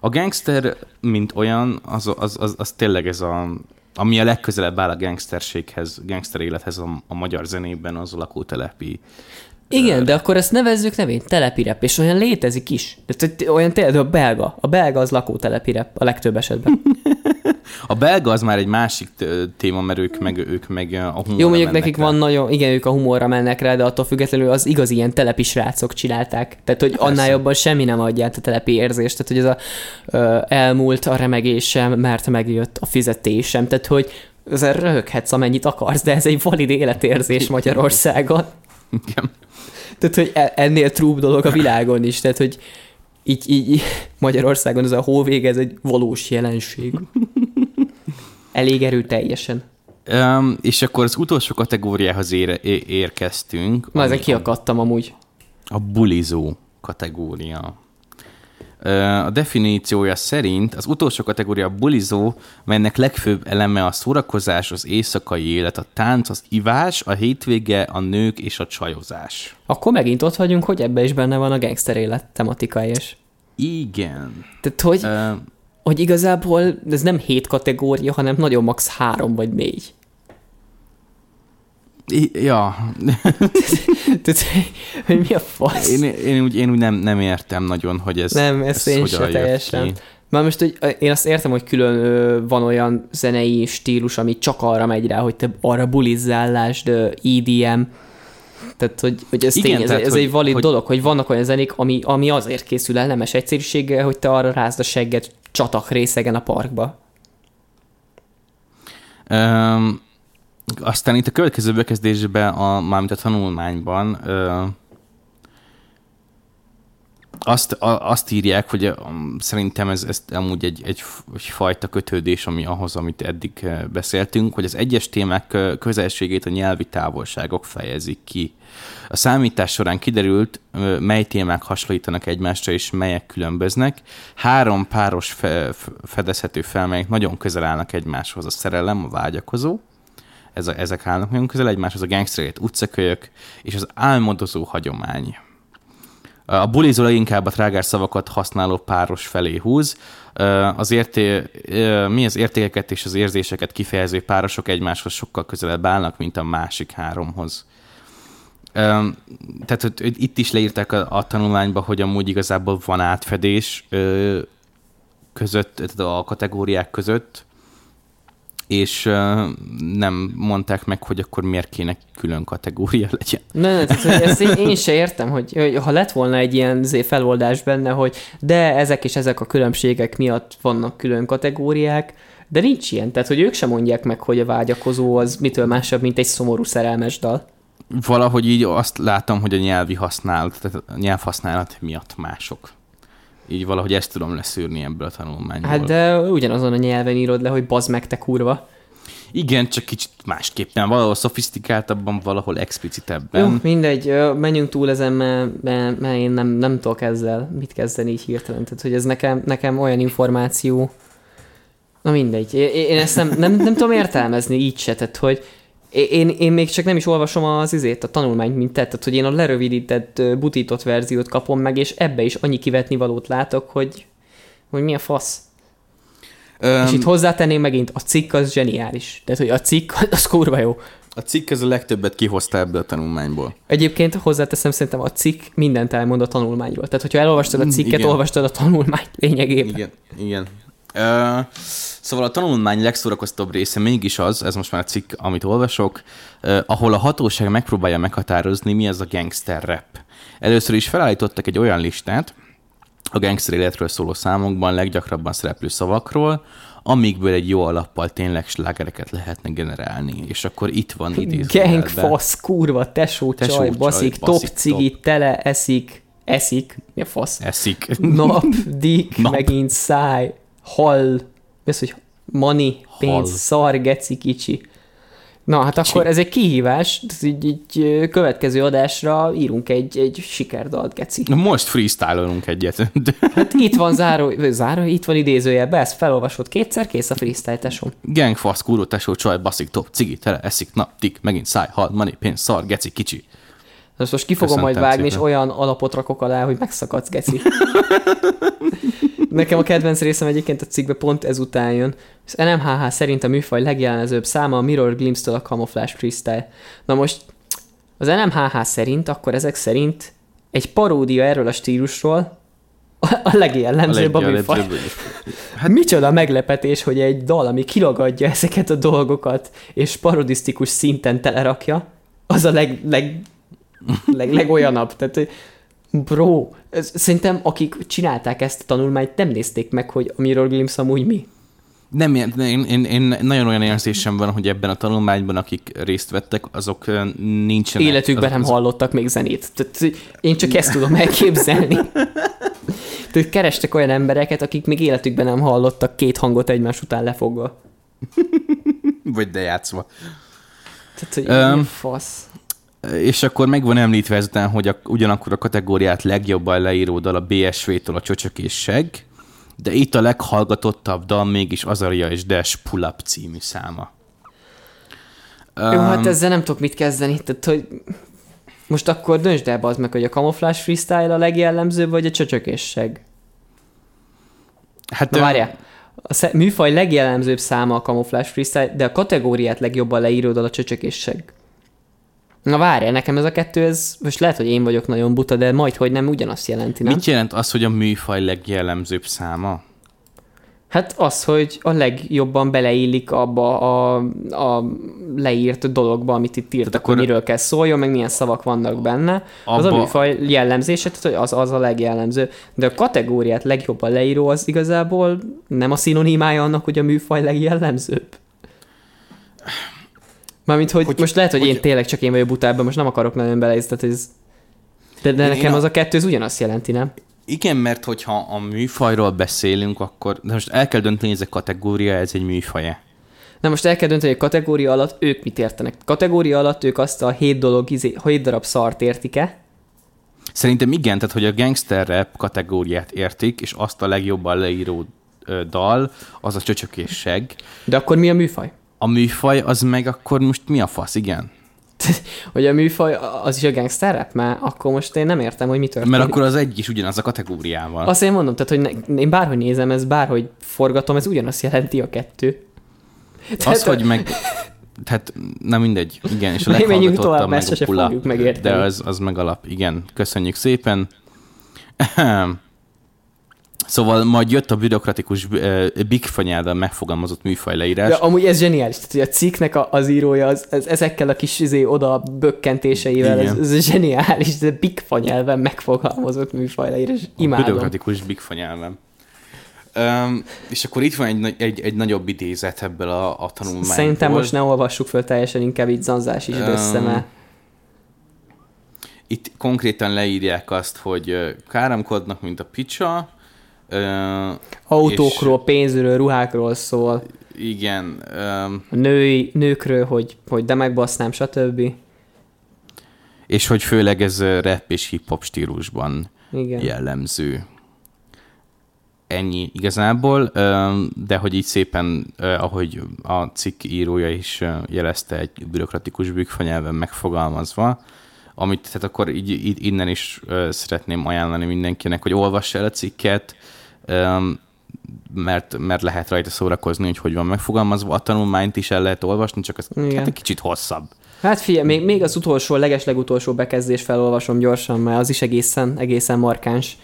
A gangster, mint olyan, az tényleg ez a... Ami a legközelebb áll a gangsterséghez, gangster élethez a magyar zenében, az a lakótelepi. Igen, de akkor ezt nevezzük nevén, telepi rap, és olyan létezik is. De olyan tényleg, de a belga az lakótelepi rap a legtöbb esetben. A belga az már egy másik téma, mert ők meg a humorra mennek. Jó, mondjuk nekik rá. Van nagyon, igen, ők a humorra mennek rá, de attól függetlenül az igaz ilyen telepi srácok csinálták. Tehát, hogy annál jobban semmi nem adja át a telepi érzést. Tehát, hogy ez elmúlt a remegésem, mert megjött a fizetésem. Tehát, hogy ezzel röhöghetsz, amennyit akarsz, de ez egy valid életérzés Magyarországon. Igen. Tehát, hogy ennél trúbb dolog a világon is. Tehát, hogy így Magyarországon ez a hóvég, ez egy valós jelenség. Elég erőteljesen. És akkor az utolsó kategóriához érkeztünk. Na, ezen kiakadtam amúgy. A bulizó kategória. A definíciója szerint az utolsó kategória a bulizó, melynek legfőbb eleme a szórakozás, az éjszakai élet, a tánc, az ivás, a hétvége, a nők és a csajozás. Akkor megint ott vagyunk, hogy ebben is benne van a gangster élet tematika is. Igen. Tehát, hogy igazából ez nem 7 kategória, hanem nagyon max 3 vagy 4. Ja. Tehát, hogy mi a fasz? Én úgy nem értem nagyon, hogy ez hogyan jött ki. Nem, ezt én sem teljesen. Már most, hogy én azt értem, hogy külön van olyan zenei stílus, ami csak arra megy rá, hogy te arra bulizzálásd, EDM. Tehát, hogy ez igen, tény, ez egy valid dolog, hogy vannak olyan zenék, ami azért készül el, nemes egyszerűséggel, hogy te arra rázd a segget csatak részegen a parkba. Aztán itt a következő bekezdésben, mármint a tanulmányban azt írják, hogy szerintem ez amúgy egy fajta kötődés, ami ahhoz, amit eddig beszéltünk, hogy az egyes témák közelségét a nyelvi távolságok fejezik ki. A számítás során kiderült, mely témák hasonlítanak egymásra, és melyek különböznek. 3 páros fedezhető fel, melyek nagyon közel állnak egymáshoz: a szerelem, a vágyakozó, ezek állnak nagyon közel egymáshoz, a gangsterét, utcakölyök és az álmodozó hagyomány. A bulizó leginkább a trágár szavakat használó páros felé húz. Az értékeket és az érzéseket kifejező párosok egymáshoz sokkal közelebb állnak, mint a másik 3-hoz. Tehát hogy itt is leírták a tanulmányba, hogy amúgy igazából van átfedés között, a kategóriák között, és nem mondták meg, hogy akkor miért kéne külön kategória legyen. Nem, ezt én se értem, hogy ha lett volna egy ilyen feloldás benne, hogy de ezek és ezek a különbségek miatt vannak külön kategóriák, de nincs ilyen, tehát hogy ők sem mondják meg, hogy a vágyakozó az mitől másabb, mint egy szomorú szerelmes dal. Valahogy így azt látom, hogy a nyelvhasználat miatt mások. Így valahogy ezt tudom leszűrni ebből a tanulmányból. Hát de ugyanazon a nyelven írod le, hogy bazd meg, te kurva. Igen, csak kicsit másképpen. Valahol szofisztikáltabban, valahol explicitebben. Jó, mindegy, menjünk túl ezen, mert én nem tudok ezzel mit kezdeni így hirtelen. Tehát, hogy ez nekem olyan információ. Na mindegy. Én ezt nem tudom értelmezni így se, tehát, hogy én még csak nem is olvasom a tanulmányt, mint te, tehát, hogy én a lerövidített, butított verziót kapom meg, és ebbe is annyi kivetnivalót látok, hogy mi a fasz. És itt hozzátenném megint, a cikk az zseniális. Tehát, hogy a cikk az kurva jó. A cikk az a legtöbbet kihozta ebből a tanulmányból. Egyébként hozzáteszem, szerintem a cikk mindent elmond a tanulmányról. Tehát, hogyha elolvastad a cikket, igen. Olvastad a tanulmányt lényegében. Igen. Szóval a tanulmány legszórakoztatóbb része mégis az, ez most már a cikk, amit olvasok, ahol a hatóság megpróbálja meghatározni, mi az a gangster rap. Először is felállítottak egy olyan listát a gangster életről szóló számokban leggyakrabban szereplő szavakról, amikből egy jó alappal tényleg slágereket lehetne generálni. És akkor itt van idézőjelben. Gang, fasz, kurva, tesó csaj, baszik, top, cigi, tele, eszik, mi a fasz? Eszik. Nap, dik, megint száj. Hall, ez, hogy money, pénz, szar, geci, kicsi. Na, hát akkor ez egy kihívás, így következő adásra írunk egy sikerdalt, geci. Na most freestyle-olunk egyet. Hát itt van záró, itt van idézőjelben, ezt felolvasod kétszer, kész a freestyle, tesóm. Gang, fasz, kuró, tesó, csaj, baszik, top, cigi, tele, eszik, nap, tik, megint száj, hall, money, pénz, szar, geci, kicsi. Most ki fogom majd vágni, és olyan alapot rakok alá, hogy megszakadsz, geci. Nekem a kedvenc részem egyébként a cikkbe pont ezután jön. Az NMHH szerint a műfaj legjellemzőbb száma a Mirror Glimpse-től a Camouflage Freestyle. Na most az NMHH szerint, akkor ezek szerint egy paródia erről a stílusról a legjellemzőbb a műfaj. Hát micsoda meglepetés, hogy egy dal, ami kilagadja ezeket a dolgokat, és parodisztikus szinten telerakja, az a legolyanabb. Tehát, bro, szerintem akik csinálták ezt a tanulmányt, nem nézték meg, hogy a Mirror Glimpse amúgy mi. Nem, én nagyon olyan érzésem van, hogy ebben a tanulmányban, akik részt vettek, azok nincsenek. Életükben nem hallottak még zenét. Tehát én csak ezt tudom elképzelni. Tehát kerestek olyan embereket, akik még életükben nem hallottak két hangot egymás után lefogva. Vagy lejátszva. Tehát, hogy fasz. És akkor meg van említve ezután, hogy ugyanakkor a kategóriát legjobban leíró dal a BSV-től a Csöcsök és Segg, de itt a leghallgatottabb dal mégis Azahriah és Dash Pull-up című száma. Jó, hát ezzel nem tudok mit kezdeni. Tehát, hogy most akkor döntsd el, bazd meg, hogy a Camouflage Freestyle a legjellemzőbb, vagy a Csöcsök és Segg? Hát várjál. A műfaj legjellemzőbb száma a Camouflage Freestyle, de a kategóriát legjobban leíró dal a Csöcsök és Segg. Na várjál, nekem ez a kettő, ez most lehet, hogy én vagyok nagyon buta, de majd, hogy nem ugyanazt jelenti, nem? Mit jelent az, hogy a műfaj legjellemzőbb száma? Hát az, hogy a legjobban beleillik abba a leírt dologba, amit itt írtak, hogy miről kell szóljon, meg milyen szavak vannak benne. Az a műfaj jellemzése, tehát az a legjellemző. De a kategóriát legjobban leíró az igazából nem a szinonimája annak, hogy a műfaj legjellemzőbb. Mármint, hogy most lehet, hogy én tényleg csak én vagyok butában, most nem akarok nagyon beleiztetni. De nekem az a kettő, ez ugyanazt jelenti, nem? Igen, mert hogyha a műfajról beszélünk, akkor de most el kell dönteni, ez a kategória, ez egy műfaja. Na most el kell dönteni, hogy a kategória alatt ők mit értenek. A kategória alatt ők azt a 7 darab szart értik-e? Szerintem igen, tehát hogy a gangster rap kategóriát értik, és azt a legjobban leíró dal, az a Csöcsök és Segg. De akkor mi a műfaj? A műfaj az meg akkor most mi a fasz, igen? Hogy a műfaj az is a gangster rap? Mert akkor most én nem értem, hogy mi történik. Mert akkor az egy is ugyanaz a kategóriával. Azt én mondom, tehát hogy én bárhogy nézem, ez bárhogy forgatom, ez ugyanazt jelenti a kettő. Tehát, az, hogy meg... Tehát, na mindegy, igen, és a leghallgatottam meg a Pull-up, de az meg alap, igen. Köszönjük szépen. Szóval majd jött a bürokratikus bigfanyáddal megfogalmazott műfaj leírás. De amúgy ez zseniális. Tehát, hogy a cikknek az írója az ezekkel a kis oda bökkentéseivel, ez zseniális, de bigfanyelven megfogalmazott műfaj leírás. Imádom. A bürokratikus bigfanyelven. És akkor itt van egy nagyobb idézet ebből a tanulmányból. Szerintem most ne olvassuk föl teljesen, inkább így zanzás is össze. Itt konkrétan leírják azt, hogy káromkodnak, mint a picsa. Autókról, pénzről, ruhákról szól. Igen. Nőkről, hogy de megbasznám, stb. És hogy főleg ez rap és hip-hop stílusban jellemző. Ennyi igazából, de hogy így szépen, ahogy a cikk írója is jelezte, egy bürokratikus bükfanyelven megfogalmazva, amit tehát akkor így innen is szeretném ajánlani mindenkinek, hogy olvassa el a cikket, mert lehet rajta szórakozni, hogy van megfogalmazva. A tanulmányt is el lehet olvasni, csak ez egy kicsit hosszabb. Hát figyelj, még az utolsó, legeslegutolsó bekezdés felolvasom gyorsan, mert az is egészen markáns.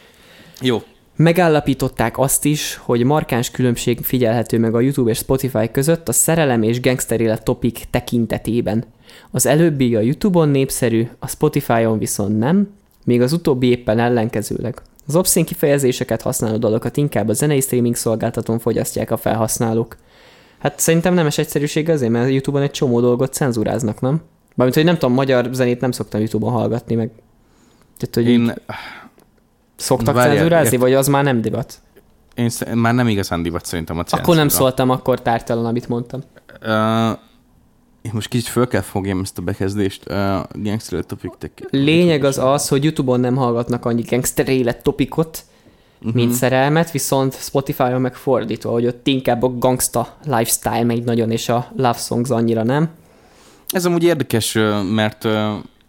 Jó. Megállapították azt is, hogy markáns különbség figyelhető meg a YouTube és Spotify között a szerelem és gangster élet topik tekintetében. Az előbbi a YouTube-on népszerű, a Spotify-on viszont nem, még az utóbbi éppen ellenkezőleg. Az obszén kifejezéseket használó dalokat inkább a zenei streaming szolgáltatón fogyasztják a felhasználók. Hát szerintem nemes egyszerűség azért, mert a YouTube-on egy csomó dolgot cenzúráznak, nem? Bármint, hogy nem tudom, magyar zenét nem szoktam YouTube-on hallgatni, meg... Tehát, hogy szoktak cenzúrázni, vagy az már nem divat? Már nem igazán divat szerintem a cenzúra. Akkor nem szóltam, akkor tártalan, amit mondtam. Én most kicsit föl kell fogjam ezt a bekezdést. Gangster élettopik. Lényeg az, hogy YouTube-on nem hallgatnak annyi gangster élettopikot, mint szerelmet, viszont Spotify-on megfordítva, hogy ott inkább a gangsta lifestyle megy nagyon, és a love songs annyira nem. Ez amúgy érdekes, mert...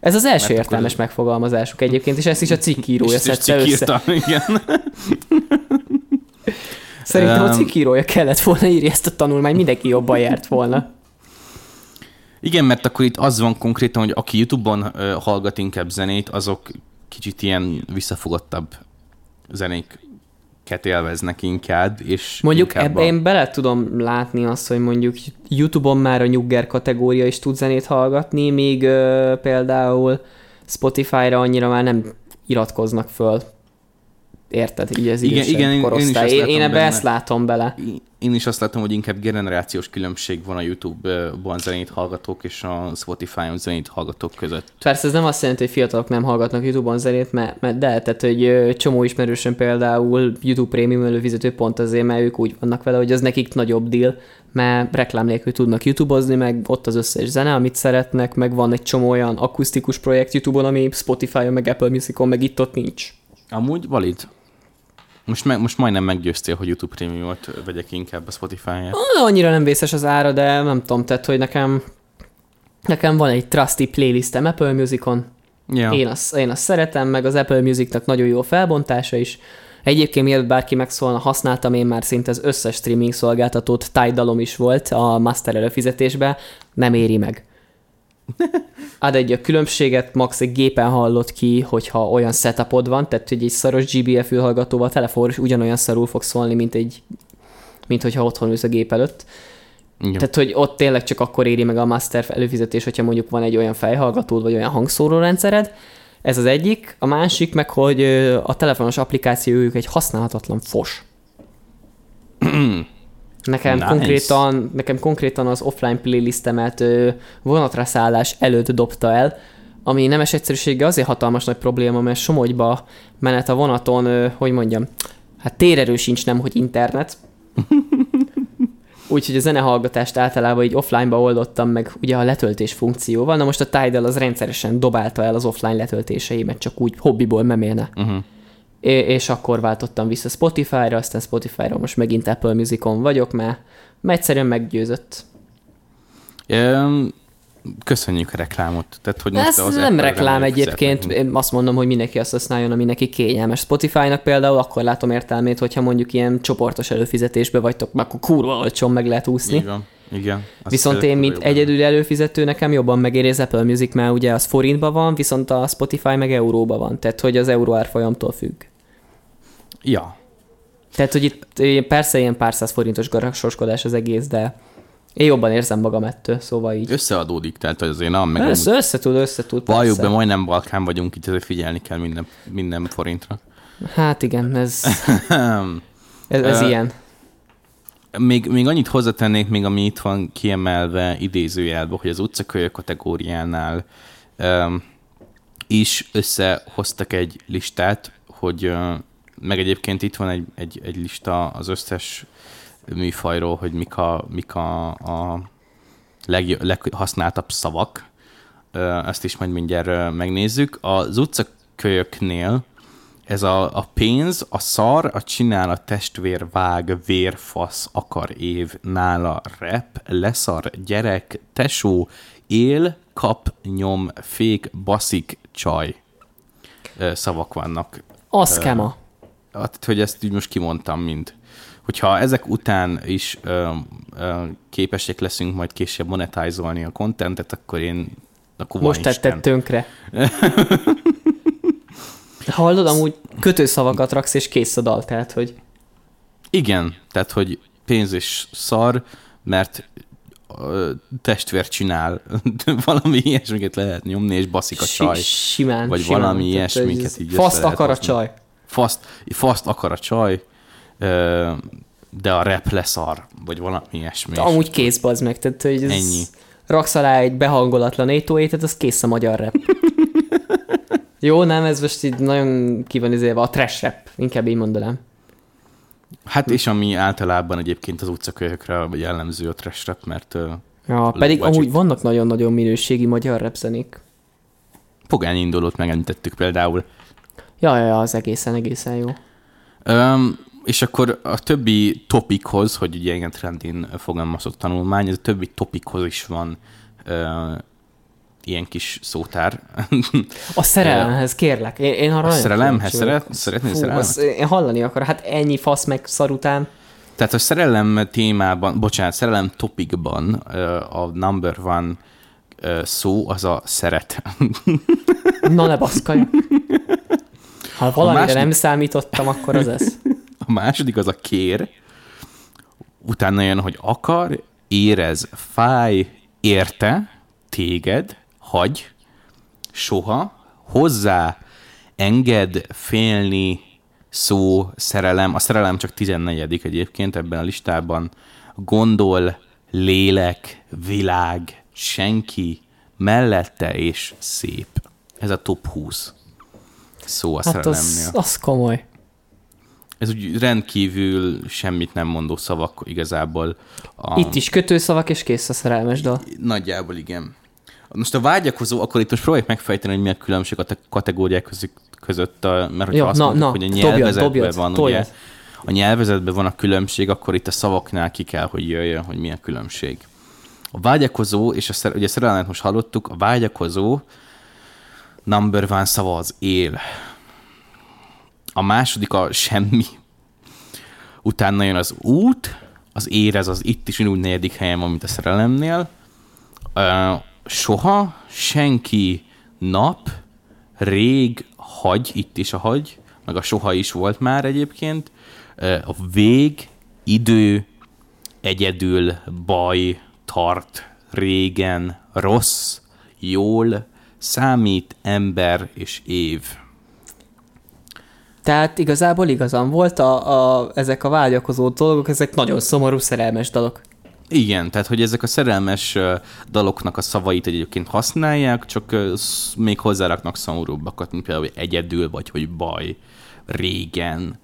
Ez az első értelmes akkor... megfogalmazásuk egyébként, és ezt is a cikkírója szedte össze. Igen. Szerintem a cikkírója kellett volna írni ezt a tanulmányt, mindenki jobban járt volna. Igen, mert akkor itt az van konkrétan, hogy aki YouTube-on hallgat inkább zenét, azok kicsit ilyen visszafogottabb zenéket élveznek inkább. És mondjuk ebben én bele tudom látni azt, hogy mondjuk YouTube-on már a nyugger kategória is tud zenét hallgatni, még például Spotify-ra annyira már nem iratkoznak föl. Érted? Így az igen, korosztály. Én ebbe ezt látom bele. Én is azt látom, hogy inkább generációs különbség van a YouTube-ban zenét hallgatók és a Spotify-on zenét hallgatók között. Persze ez nem azt jelenti, hogy fiatalok nem hallgatnak YouTube-on zenét, mert de, tehát hogy csomó ismerősen például YouTube Premium előfizető pont azért, mert ők úgy vannak vele, hogy az nekik nagyobb deal, mert reklám nélkül tudnak YouTube-ozni, meg ott az összes zene, amit szeretnek, meg van egy csomó olyan akusztikus projekt YouTube-on, ami Spotify-on, meg Apple Musicon, meg itt-ott nincs. Amúgy valid. Most majdnem meggyőztél, hogy YouTube Premiumot vegyek inkább a Spotify-ját. Annyira nem vészes az ára, de nem tudom, tehát, hogy nekem van egy trusty playlistem Apple Musicon. Yeah. Én azt szeretem, meg az Apple Musicnak nagyon jó felbontása is. Egyébként mielőtt bárki megszólna, használtam én már szinte az összes streaming szolgáltatót, Tidalom is volt a master előfizetésben, nem éri meg. Ad a különbséget max egy gépen hallod ki, hogyha olyan setupod van, tehát hogy egy szaros GBF-ül hallgatóval telefon is ugyanolyan szarul fog szólni, mint hogyha otthon ülsz a gép előtt. Igen. Tehát, hogy ott tényleg csak akkor éri meg a master előfizetés, hogyha mondjuk van egy olyan fejhallgatód, vagy olyan hangszórórendszered. Ez az egyik. A másik meg, hogy a telefonos applikációjuk egy használhatatlan fos. Nekem konkrétan az offline playlistemet vonatra szállás előtt dobta el, ami nemes egyszerűsége azért hatalmas nagy probléma, mert Somogyba menet a vonaton, térerő sincs, nem, hogy internet. Úgyhogy a zenehallgatást általában így offline-ba oldottam meg ugye a letöltés funkcióval, na most a Tidal az rendszeresen dobálta el az offline letöltéseimet, csak úgy hobbiból memélne. És akkor váltottam vissza Spotify-ra, aztán Spotify-ra most megint Apple Musicon vagyok, mert egyszerűen meggyőzött. Köszönjük a reklámot. Tehát, hogy most ez az nem reklám egyébként. Én azt mondom, hogy mindenki azt használjon, ami neki kényelmes. Spotify-nak például akkor látom értelmét, hogyha mondjuk ilyen csoportos előfizetésbe vagytok, akkor kurva olcsón meg lehet úszni. Igen. Viszont én, mint egyedül előfizető, nekem jobban megéri az Apple Music, mert ugye az forintban van, viszont a Spotify meg euróban van, tehát hogy az euró árfolyamtól függ. Ja. Tehát, hogy itt persze ilyen pár száz forintos garagsoskodás az egész, de én jobban érzem magam ettől, szóval így. Összeadódik, tehát azért nem meg. Összetud, persze. Valljuk be, majdnem Balkán vagyunk, itt azért figyelni kell minden forintra. Hát igen, ez ilyen. Még annyit hozzátennék, még ami itt van kiemelve idézőjelben, hogy az utcakölyök kategóriánál is összehoztak egy listát, hogy meg egyébként itt van egy lista az összes műfajról, hogy mik a leghasználtabb szavak. Ezt is majd mindjárt megnézzük. Az utcakölyöknél ez a pénz, a szar, a csinál, a testvér, vág, vérfasz, akar, év, nála, rep, leszar, gyerek, tesó, él, kap, nyom, fék, baszik, csaj szavak vannak. Aszkema. Hát, hogy ezt így most kimondtam mind. Hogyha ezek után is képesek leszünk majd később monetizolni a contentet, akkor én... Akkor most tetted tönkre. Hallod, amúgy kötőszavakat raksz, és kész a dal, tehát, hogy... Igen, tehát, hogy pénz és szar, mert testvér csinál, valami ilyesmiket lehet nyomni, és baszik a csaj. Simán. Vagy simán, valami ilyesmiket így faszt akar a csaj. Faszt akar a csaj, de a rep leszar, vagy valami ilyesmi. Amúgy kész, bazd meg, tehát, hogy ez... Ennyi. Raksz alá egy behangolatlan étóét, tehát az kész a magyar rep. Jó, nem, ez most így nagyon ki van izélve, a trash rap, inkább így mondanám. Hát és ami általában egyébként az utcakölyökre jellemző a trash rap, mert... Ja, pedig amúgy vannak nagyon-nagyon minőségi magyar rap zenék. Pogány indulót megemlítettük például. Ja, az egészen jó. És akkor a többi topikhoz, hogy ugye igen, trendin fogalmazott tanulmány, ez a többi topikhoz is van ilyen kis szótár. A szerelemhez, kérlek. Én arra a szerelemhez szeretnél szerelmet? Én hallani akarok. Hát ennyi fasz meg szar után. Tehát a szerelem témában, szerelem topikban a number one szó az a szeret. Na ne baszkaj. Ha valamire nem számítottam, akkor az ez. A második az a kér. Utána jön, hogy akar, érez, fáj, érte, téged, hagy, soha, hozzá, enged, félni, szó, szerelem. A szerelem csak 14. egyébként ebben a listában. Gondol, lélek, világ, senki, mellette és szép. Ez a top 20 szó a szerelemnél. Hát az komoly. Ez úgy rendkívül semmit nem mondó szavak igazából. Itt is kötőszavak, és kész a szerelmes dal. Nagyjából igen. Most a vágyakozó, akkor itt most próbáljuk megfejteni, hogy mi a különbség a kategóriák között, mert hogyha azt mondjuk, hogy a nyelvezetben ugye, a nyelvezetben van a különbség, akkor itt a szavaknál ki kell, hogy jöjjön, hogy mi a különbség. A vágyakozó, és ugye a szerelmet most hallottuk, a vágyakozó number one szava az él. A második a semmi. Utána jön az út, az érez, az itt is úgy 4. helyen van, mint a szerelemnél. Soha, senki, nap, rég, hagy, itt is a hagy, meg a soha is volt már egyébként. A vég, idő, egyedül, baj, tart, régen, rossz, jól, számít, ember és év. Tehát igazából igazán volt ezek a vágyakozó dolgok, ezek nagyon szomorú szerelmes dalok. Igen, tehát hogy ezek a szerelmes daloknak a szavait egyébként használják, csak még hozzáraknak szomorúbbakat, mint például egyedül, vagy hogy baj, régen,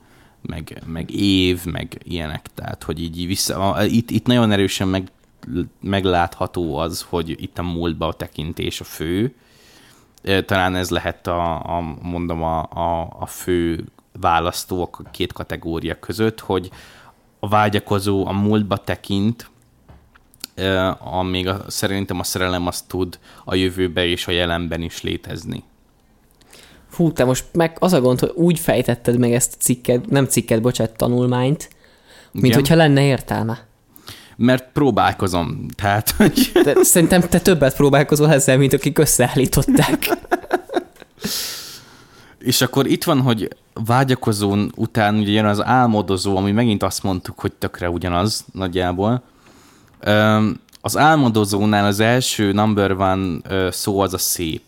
meg év, meg ilyenek. Tehát hogy így vissza... Itt nagyon erősen meglátható az, hogy itt a múltba a tekintés a fő. Talán ez lehet a fő választó a két kategória között, hogy a vágyakozó a múltba tekint, amíg szerintem a szerelem az tud a jövőbe és a jelenben is létezni. Fú, te most meg az a gond, hogy úgy fejtetted meg ezt a cikket, tanulmányt, mint igen? Hogyha lenne értelme. Mert próbálkozom, tehát... Hogy... Szerintem te többet próbálkozol ezzel, mint akik összeállították. És akkor itt van, hogy vágyakozón után ugye jön az álmodozó, ami megint azt mondtuk, hogy tökre ugyanaz nagyjából. Az álmodozónál az első number one szó az a szép,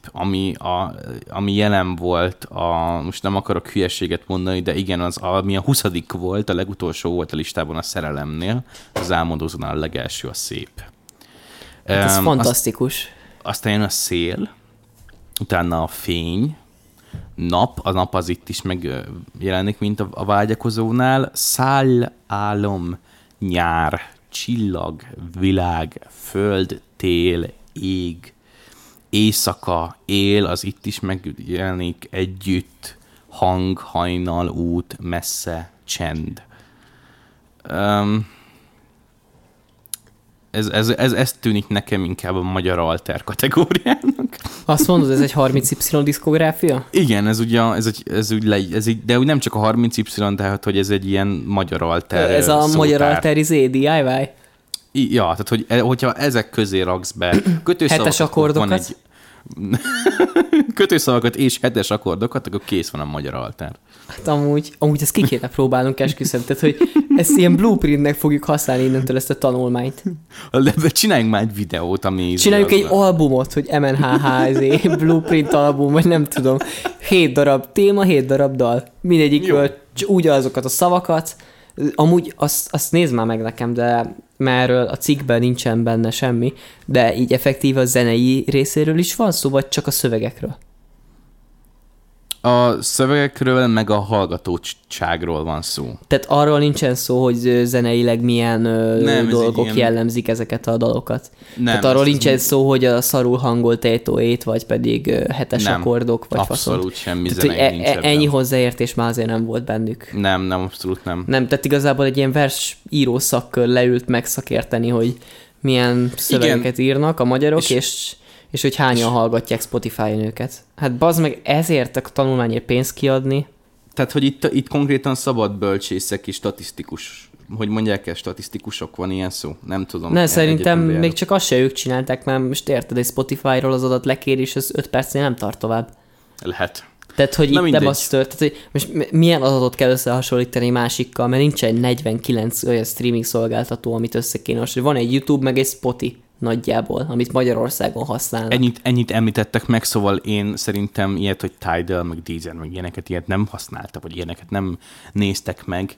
ami jelen volt, most nem akarok hülyeséget mondani, de igen, az, ami a 20. volt, a legutolsó volt a listában a szerelemnél, az álmodozónál a legelső a szép. Hát ez fantasztikus. Aztán jön a szél, utána a fény, nap, a nap az itt is megjelenik, mint a vágyakozónál, száll, álom, nyár, csillag, világ, föld, tél, ég, éjszaka, él, az itt is megjelenik, együtt, hang, hajnal, út, messze, csend. Ez tűnik nekem inkább a magyar alter kategóriának. Azt mondod, ez egy 30Y diszkográfia? Igen, de úgy nem csak a 30Y, tehát hogy ez egy ilyen magyar alter. Ez a szótár. Magyar alter izé, DIY? Ja, tehát hogyha ezek közé raksz be hetes akkordokat? Kötőszavakat és hetes akkordokat, akkor kész van a magyar alter. Hát amúgy ezt ki kéne próbálnunk, esküszöm, tehát hogy ezt ilyen blueprintnek fogjuk használni innentől ezt a tanulmányt. Csináljunk már egy videót, ami... Csináljunk egy albumot, hogy MNHH, blueprint album, vagy nem tudom, 7 darab téma, 7 darab dal. Mindegyikből úgy azokat a szavakat. Amúgy azt nézd már meg nekem, de már a cikkben nincsen benne semmi, de így effektíve a zenei részéről is van szó, vagy csak a szövegekről? A szövegekről meg a hallgatóságról van szó. Tehát arról nincsen szó, hogy zeneileg milyen dolgok jellemzik ezeket a dalokat. Nem, tehát arról nincsen szó, hogy a szarul hangolt étóét, vagy pedig hetes akkordok, vagy faszon. Abszolút semmi zenei nincs ebben. Ennyi hozzáértés már azért nem volt bennük. Nem, abszolút nem. Nem, tehát igazából egy ilyen versíró szakkör leült megszakérteni, hogy milyen szövegeket írnak a magyarok, és hogy hányan hallgatják Spotify-on őket. Hát bazd meg, ezért a tanulmányért pénzt kiadni. Tehát, hogy itt konkrétan szabad bölcsészek és statisztikus, hogy mondják-e, statisztikusok, van ilyen szó? Nem tudom. Ne, szerintem még csak azt se ők csinálták, mert most érted, egy Spotify-ról az adat lekérés, az 5 percnél nem tart tovább. Lehet. Tehát, hogy itt nem az tört. Tehát, hogy most milyen adatot kell összehasonlítani másikkal, mert nincs egy 49 olyan streaming szolgáltató, amit össze kéne hasonlítani. Van egy YouTube, meg egy Spotify. Nagyjából, amit Magyarországon használnak. Ennyit említettek meg, szóval én szerintem ilyet, hogy Tidal, meg Deezer, meg ilyet nem használtak, vagy ilyeneket nem néztek meg,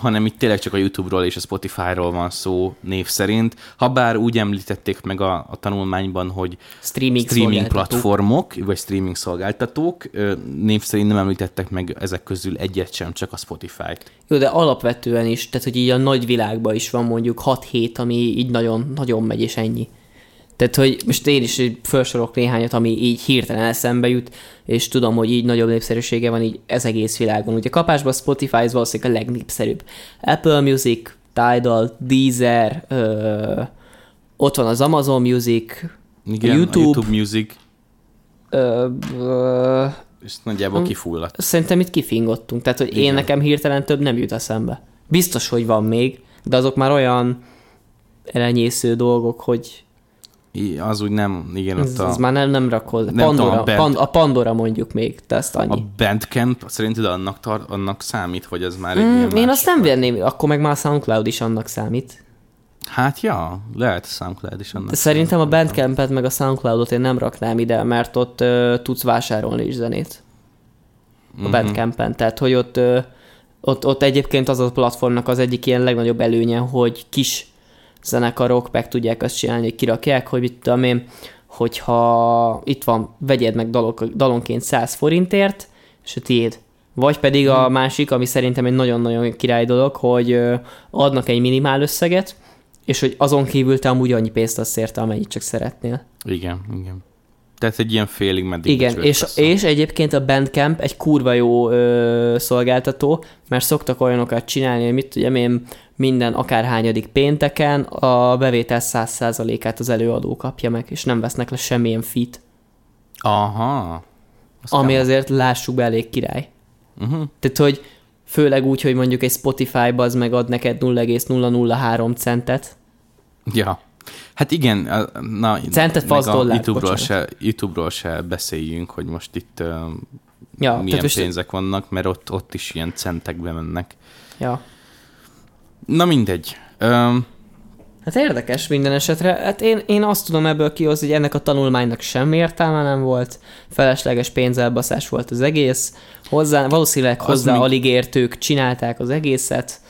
hanem itt tényleg csak a YouTube-ról és a Spotify-ról van szó név szerint. Habár úgy említették meg a tanulmányban, hogy streaming platformok, vagy streaming szolgáltatók, név szerint nem említettek meg ezek közül egyet sem, csak a Spotify-t. Jó, de alapvetően is, tehát hogy így a nagy világban is van mondjuk 6-7, ami így nagyon, nagyon megy, és ennyi. Tehát, hogy most én is felsorolok néhányat, ami így hirtelen eszembe jut, és tudom, hogy így nagyobb népszerűsége van így ez egész világon. Ugye kapásban Spotify ez valószínűleg a legnépszerűbb. Apple Music, Tidal, Deezer, ott van az Amazon Music, igen, a YouTube Music. És nagyjából kifulladt. Szerintem itt kifingottunk, tehát, hogy igen. Én nekem hirtelen több nem jut eszembe. Biztos, hogy van még, de azok már olyan elenyésző dolgok, hogy... Az úgy nem, igen, ott a... Ez már nem rakod. A Pandora mondjuk még, de ezt annyi. A Bandcamp szerinted annak számít, hogy ez már egy ilyen másik. Én azt nem venném, akkor meg már a Soundcloud is annak számít. Hát ja, lehet a Soundcloud is annak. Szerintem a Bandcampet meg a Soundcloudot én nem raknám ide, mert ott tudsz vásárolni is zenét. A Bandcampen, tehát hogy ott egyébként az a platformnak az egyik ilyen legnagyobb előnye, hogy kis zenekarok meg tudják azt csinálni, hogy kirakják, hogy mit tudom én, hogyha itt van, vegyed meg dalonként 100 forintért, és a tiéd. Vagy pedig a másik, ami szerintem egy nagyon-nagyon király dolog, hogy adnak egy minimál összeget, és hogy azon kívül te amúgy annyi pénzt azt érte, amennyit csak szeretnél. Igen. Tehát egy ilyen félig meddig. Igen, és egyébként a Bandcamp egy kurva jó szolgáltató, mert szoktak olyanokat csinálni, hogy mit tudom én, minden akárhányadik pénteken a bevétel 100%-át az előadó kapja meg, és nem vesznek le semmilyen fit. Aha. Ami azért, lássuk be, elég király. Uh-huh. Tehát, hogy főleg úgy, hogy mondjuk egy Spotify-ba az megad neked 0,003 centet. Ja. Hát igen, centet, meg a dollár, YouTube-ról se beszéljünk, hogy most itt ja, milyen pénzek vannak, mert ott is ilyen centekbe mennek. Ja. Na mindegy. Hát érdekes minden esetre. Hát én azt tudom ebből kihozni, hogy ennek a tanulmánynak semmi értelme nem volt, felesleges pénzelbaszás volt az egész, valószínűleg alig értők csinálták az egészet,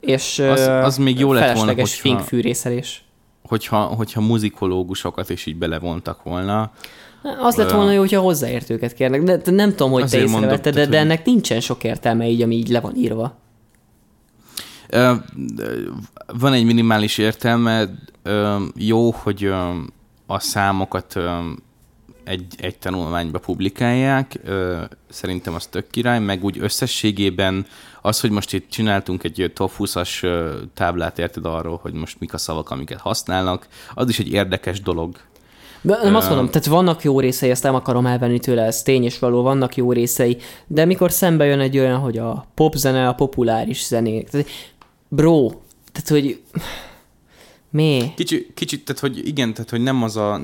és az még jó lett volna, felesleges finkfűrészelés. Hogyha muzikológusokat is így belevontak volna. Az lett volna jó, hogyha hozzáértőket kérnek. De nem tudom, hogy te észrevetted, de ennek nincsen sok értelme így, ami így le van írva. Van egy minimális értelme. Jó, hogy a számokat egy tanulmányba publikálják. Szerintem az tök király, meg úgy összességében az, hogy most itt csináltunk egy top 20-as táblát, érted, arról, hogy most mik a szavak, amiket használnak, az is egy érdekes dolog. De nem azt mondom, tehát vannak jó részei, ezt nem akarom elvenni tőle, ez tény és való, vannak jó részei, de mikor szembe jön egy olyan, hogy a popzene, a populáris zenék, tehát, bro, tehát hogy... Mi? Kicsit, tehát hogy igen, tehát hogy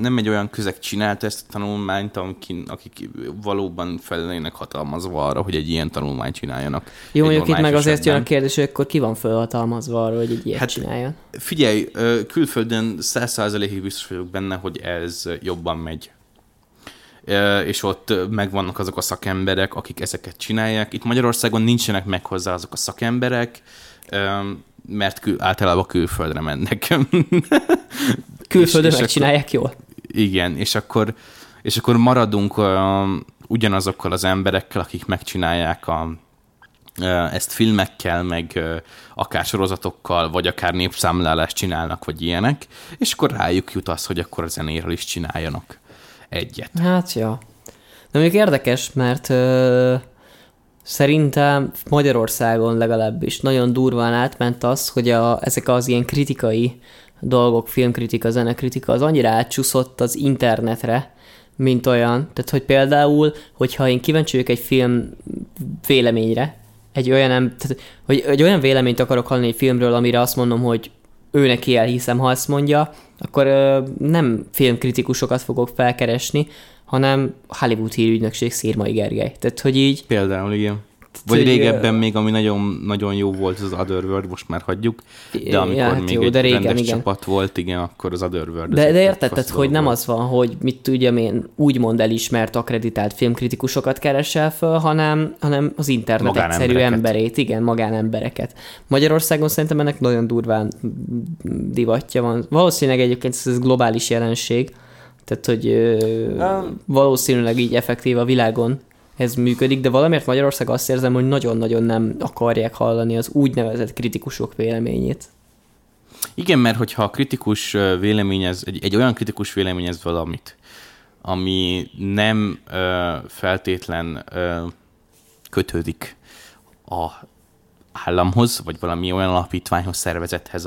nem egy olyan közeg csinálta ezt a tanulmányt, akik valóban fel lennének hatalmazva arra, hogy egy ilyen tanulmányt csináljanak. Jó, mondjuk itt meg azért jön a kérdés, hogy akkor ki van felhatalmazva arra, hogy egy ilyet csináljon? Figyelj, külföldön 100%-ig biztos vagyok benne, hogy ez jobban megy. És ott megvannak azok a szakemberek, akik ezeket csinálják. Itt Magyarországon nincsenek meg hozzá azok a szakemberek, mert általában külföldre mennek. Külföldön megcsinálják jól. Igen, és akkor maradunk ugyanazokkal az emberekkel, akik megcsinálják ezt filmekkel, meg akár sorozatokkal, vagy akár népszámlálást csinálnak, vagy ilyenek, és akkor rájuk jut az, hogy akkor a zenéről is csináljanak egyet. Hát, ja. De mondjuk érdekes, mert... Szerintem Magyarországon legalábbis nagyon durván átment az, hogy ezek az ilyen kritikai dolgok, filmkritika, zenekritika, az annyira átcsúszott az internetre, mint olyan. Tehát, hogy például, hogyha én kíváncsi vagyok egy film véleményre, hogy olyan véleményt akarok hallani egy filmről, amire azt mondom, hogy ő neki elhiszem, ha azt mondja, akkor nem filmkritikusokat fogok felkeresni, hanem Hollywood hírügynökség, Szirmai Gergely. Tehát, hogy így... Például, igen. Vagy régebben még, ami nagyon, nagyon jó volt, az Other World, most már hagyjuk, de amikor hát még jó, egy régen, rendes igen. csapat volt, igen, akkor az Other World... De értetted, hogy nem az van, hogy mit tudjam én úgymond elismert, akreditált filmkritikusokat keresel fel, hanem az internet egyszerű emberét, igen, magánembereket. Magyarországon szerintem ennek nagyon durván divatja van. Valószínűleg egyébként ez globális jelenség, tehát, hogy valószínűleg így effektív a világon ez működik, de valamiért Magyarország azt érzem, hogy nagyon-nagyon nem akarják hallani az úgynevezett kritikusok véleményét. Igen, mert hogyha a kritikus véleményez, egy olyan kritikus véleményez valamit, ami nem feltétlen kötődik a államhoz, vagy valami olyan alapítványhoz, szervezethez,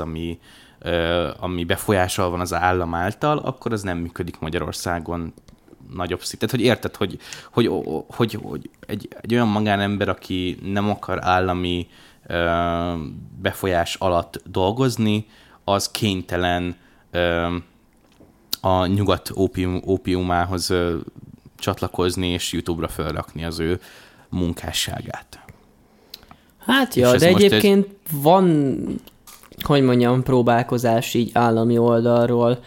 ami befolyással van az állam által, akkor az nem működik Magyarországon nagyobb szinten. Tehát, hogy érted, hogy egy olyan magánember, aki nem akar állami befolyás alatt dolgozni, az kénytelen a nyugat ópiumához csatlakozni és YouTube-ra felrakni az ő munkásságát. Hát ja, de egyébként van... hogy mondjam, próbálkozás így állami oldalról,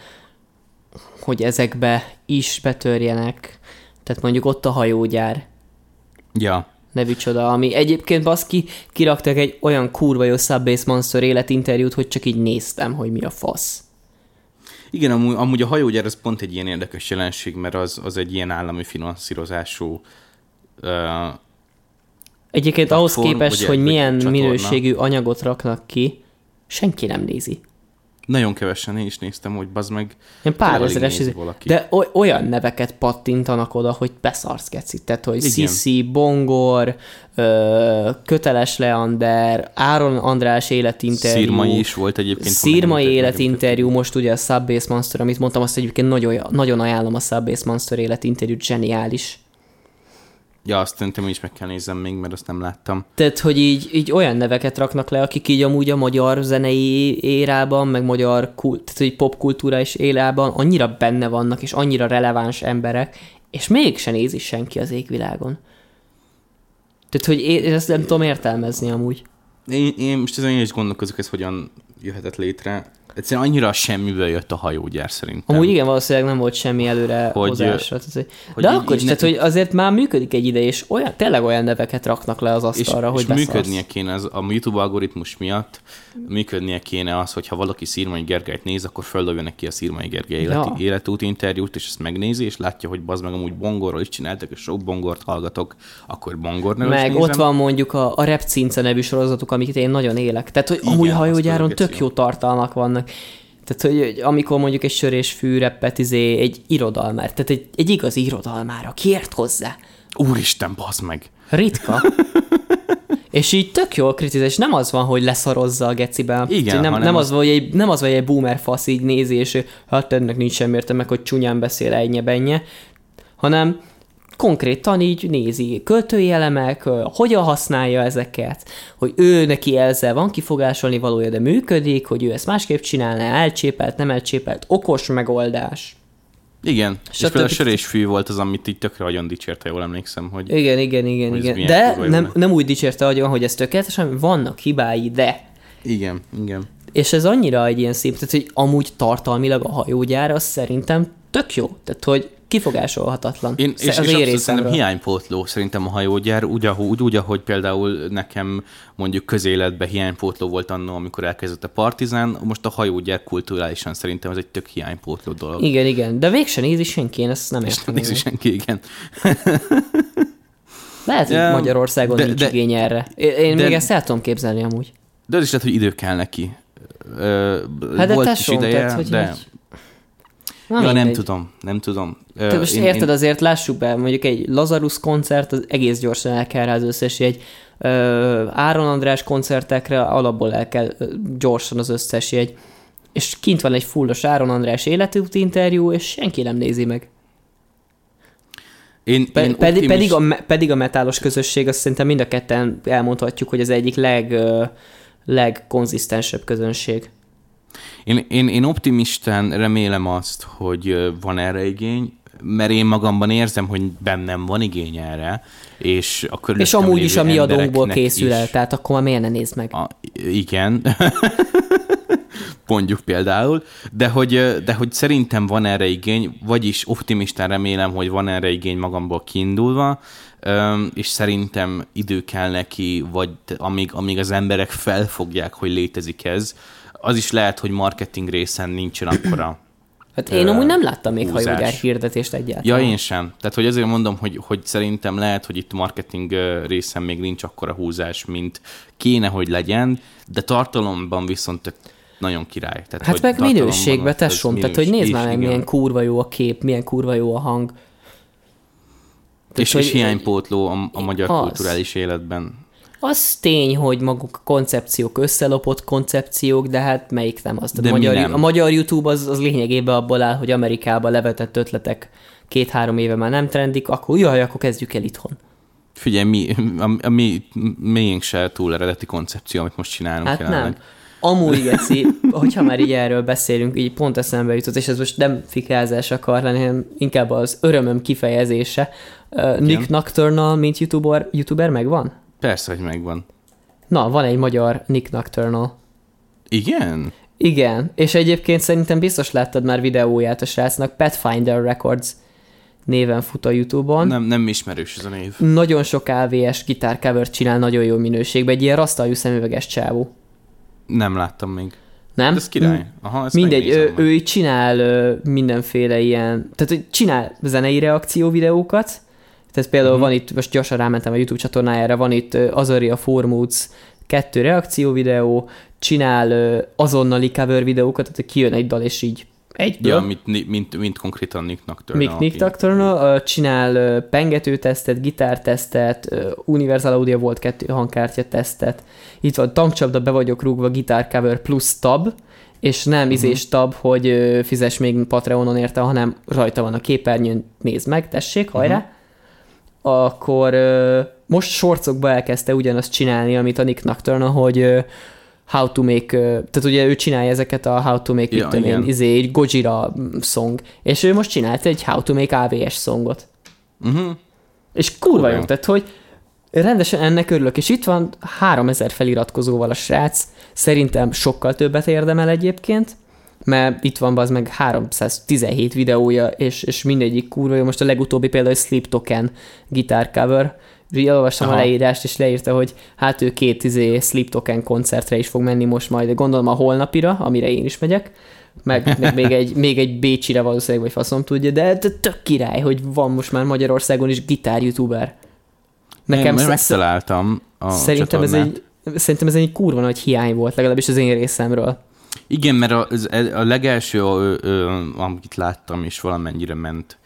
hogy ezekbe is betörjenek. Tehát mondjuk ott a Hajógyár. Ja. Nevű csoda, ami egyébként baszki, kiraktak egy olyan kurva jó Subbase Monster életinterjút, hogy csak így néztem, hogy mi a fasz. Igen, amúgy a Hajógyár az pont egy ilyen érdekes jelenség, mert az egy ilyen állami finanszírozású egyébként platform, ahhoz képest, hogy milyen csatorna. Minőségű anyagot raknak ki, senki nem nézi. Nagyon kevesen, én is néztem, hogy bazd meg. Ilyen pár ezeres, de olyan neveket pattintanak oda, hogy beszarsz kecit. Tehát, hogy Sissi, Bongor, Köteles Leander, Áron András életinterjú. Szirmai is volt egyébként. Szirmai életinterjú, most ugye a Subbase Monster, amit mondtam, azt egyébként nagyon, nagyon ajánlom, a Subbase Monster életinterjú, zseniális. Ja, azt szerintem is meg kell néznem még, mert azt nem láttam. Tehát, hogy így olyan neveket raknak le, akik így amúgy a magyar zenei érában, meg magyar popkultúra és élában annyira benne vannak, és annyira releváns emberek, és mégsem nézi senki az égvilágon. Tehát, hogy én ezt nem tudom értelmezni amúgy. Én most ezen én is gondolkozok, ez hogyan jöhetett létre. Egyszerűen annyira a semmiből jött a Hajógyár szerintem. Amúgy igen, valószínűleg nem volt semmi előre hozásra. De akkor is, tehát, hogy azért már működik egy ide, és olyan, tényleg olyan neveket raknak le az asztalra, és hogy beszarsz. És működnie kéne az, a YouTube algoritmus miatt, működnie kéne az, hogyha valaki Szirmai Gergelyt néz, akkor földobjon neki a Szirmai Gergely életút interjút, és ezt megnézi, és látja, hogy bazd meg, amúgy Bongorról is csináltak, és sok Bongort hallgatok, akkor Bongor nevű. Meg ott van mondjuk a Repcince nevű sorozatuk, amiket én nagyon élek. Tehát, hogy amúgy Hajógyáron tök jó tartalmak vannak. Tehát, hogy amikor mondjuk egy sör és fű reppet, egy irodalmár, tehát egy igazi irodalmára kiért hozzá. Úristen, bassz meg! Ritka. És így tök jól kritizál, és nem az van, hogy leszarozza a geciben. Igen, nem az van, hogy egy boomer fasz így nézi, és hát ennek nincs sem értelme, hogy csúnyán beszél ennye-bennye, hanem konkrétan így nézi, költői elemek, hogyan használja ezeket, hogy ő neki ezzel van kifogásolni valója, de működik, hogy ő ezt másképp csinálná, elcsépelt, nem elcsépelt, okos megoldás. Igen, és például a sör és fű volt az, amit így tökre agyon dicsérte, jól emlékszem, hogy... Igen. De nem úgy dicsérte agyon, hogy ez tökéletes, hanem vannak hibái, de... Igen. És ez annyira egy ilyen szép, tehát hogy amúgy tartalmilag a Hajógyár az szerintem tök jó, tehát hogy kifogásolhatatlan. És abszolút szerintem hiánypótló szerintem a Hajógyár, úgy, ahogy például nekem mondjuk közéletben hiánypótló volt annó, amikor elkezdett a Partizán, most a Hajógyár kulturálisan szerintem ez egy tök hiánypótló dolog. Igen, de végse nézi senki, én ezt nem értem. Nézi senki, igen. Lehet, hogy Magyarországon nincs igény erre. Én még ezt el tudom képzelni amúgy. De az is lehet, hogy idő kell neki. Hát de te sontad, hogy így... Ja, nem tudom. Te most érted, azért lássuk be, mondjuk egy Lazarus koncert, az egész gyorsan el kell rá az összes jegy. Áron András koncertekre alapból el kell gyorsan az összes jegy. És kint van egy fullos Áron András életút interjú, és senki nem nézi meg. Pedig a metálos közösség, azt szerintem mind a ketten elmondhatjuk, hogy az egyik legkonzisztensebb közönség. Én optimistán remélem azt, hogy van erre igény, mert én magamban érzem, hogy bennem van igény erre, és a körülöttem és amúgy is a mi adónkból készül el, tehát akkor már miért ne nézd meg? Igen, mondjuk például, de hogy szerintem van erre igény, vagyis optimistán remélem, hogy van erre igény magamból kiindulva, és szerintem idő kell neki, vagy amíg az emberek felfogják, hogy létezik ez, az is lehet, hogy marketing részen nincsen akkora. Hát én amúgy nem láttam még Hajógyár hirdetést egyáltalán. Ja, én sem. Tehát, hogy azért mondom, hogy szerintem lehet, hogy itt marketing részen még nincs akkora húzás, mint kéne, hogy legyen, de tartalomban viszont nagyon király. Tehát, hát meg minőségbe, tesóm. Tehát, hogy nézd már meg, milyen kurva jó a kép, milyen kurva jó a hang. Tehát, és hiánypótló a magyar kulturális életben. Az tény, hogy maguk a koncepciók összelopott koncepciók, de hát melyik nem az. A magyar YouTube az lényegében abból áll, hogy Amerikában levetett ötletek 2-3 éve már nem trendik, akkor jaj, akkor kezdjük el itthon. Figyelj, miénk se túl eredeti koncepció, amit most csinálunk. Hát jelenleg. Nem. Amúgy, Geci, hogyha már így erről beszélünk, így pont eszembe jutott, és ez most nem fikázás akar lenni, hanem inkább az örömöm kifejezése. Nick Nocturnal, mint YouTuber megvan? Persze, hogy megvan. Na, van egy magyar Nick Nocturnal. Igen? Igen, és egyébként szerintem biztos láttad már videóját a srácnak, Pathfinder Records néven fut a YouTube-on. Nem ismerős ez a név. Nagyon sok AVS gitárcovert csinál nagyon jó minőségben, egy ilyen rasztaljú szemüveges csávó. Nem láttam még. Nem? Ez király. Aha, mindegy, ő így csinál mindenféle ilyen, tehát csinál zenei reakció videókat. Tehát például van itt, most gyorsan rámentem a YouTube csatornájára, van itt Azahriah 4 Moods 2 reakció videó, csinál azonnali cover videókat, tehát kijön egy dal, és így egyből. Ja, mint konkrétan Nick Nocturnal. Nick Nocturnal csinál pengetőtesztet, gitártesztet, Universal Audio Volt 2 hangkártya tesztet. Itt van tankcsapda, be vagyok rúgva, gitár cover plusz tab, és nem izés tab, hogy fizes még Patreonon érte, hanem rajta van a képernyőn, nézd meg, tessék, hajrá! Akkor most shortsokba elkezdte ugyanazt csinálni, amit a Nick Nocturnal, hogy how to make, tehát ugye ő csinálja ezeket a how to make, egy Gojira song, és ő most csinált egy how to make AVS songot. És kurva jó, tehát hogy rendesen ennek örülök, és itt van 3000 feliratkozóval a srác, szerintem sokkal többet érdemel egyébként, mert itt van az meg 317 videója, és mindegyik kurva jó. Most a legutóbbi például Sleep Token gitár cover, elolvastam a leírást, és leírta, hogy hát ő 2 Sleep Token koncertre is fog menni most majd, gondolom a holnapira, amire én is megyek, meg még egy bécsire valószínűleg, vagy faszom tudja, de tök király, hogy van most már Magyarországon is gitár youtuber. Nekem én megtaláltam a szerintem ez egy kurva nagy hiány volt, legalábbis az én részemről. Igen, mert a legelső, amit láttam, is valamennyire ment,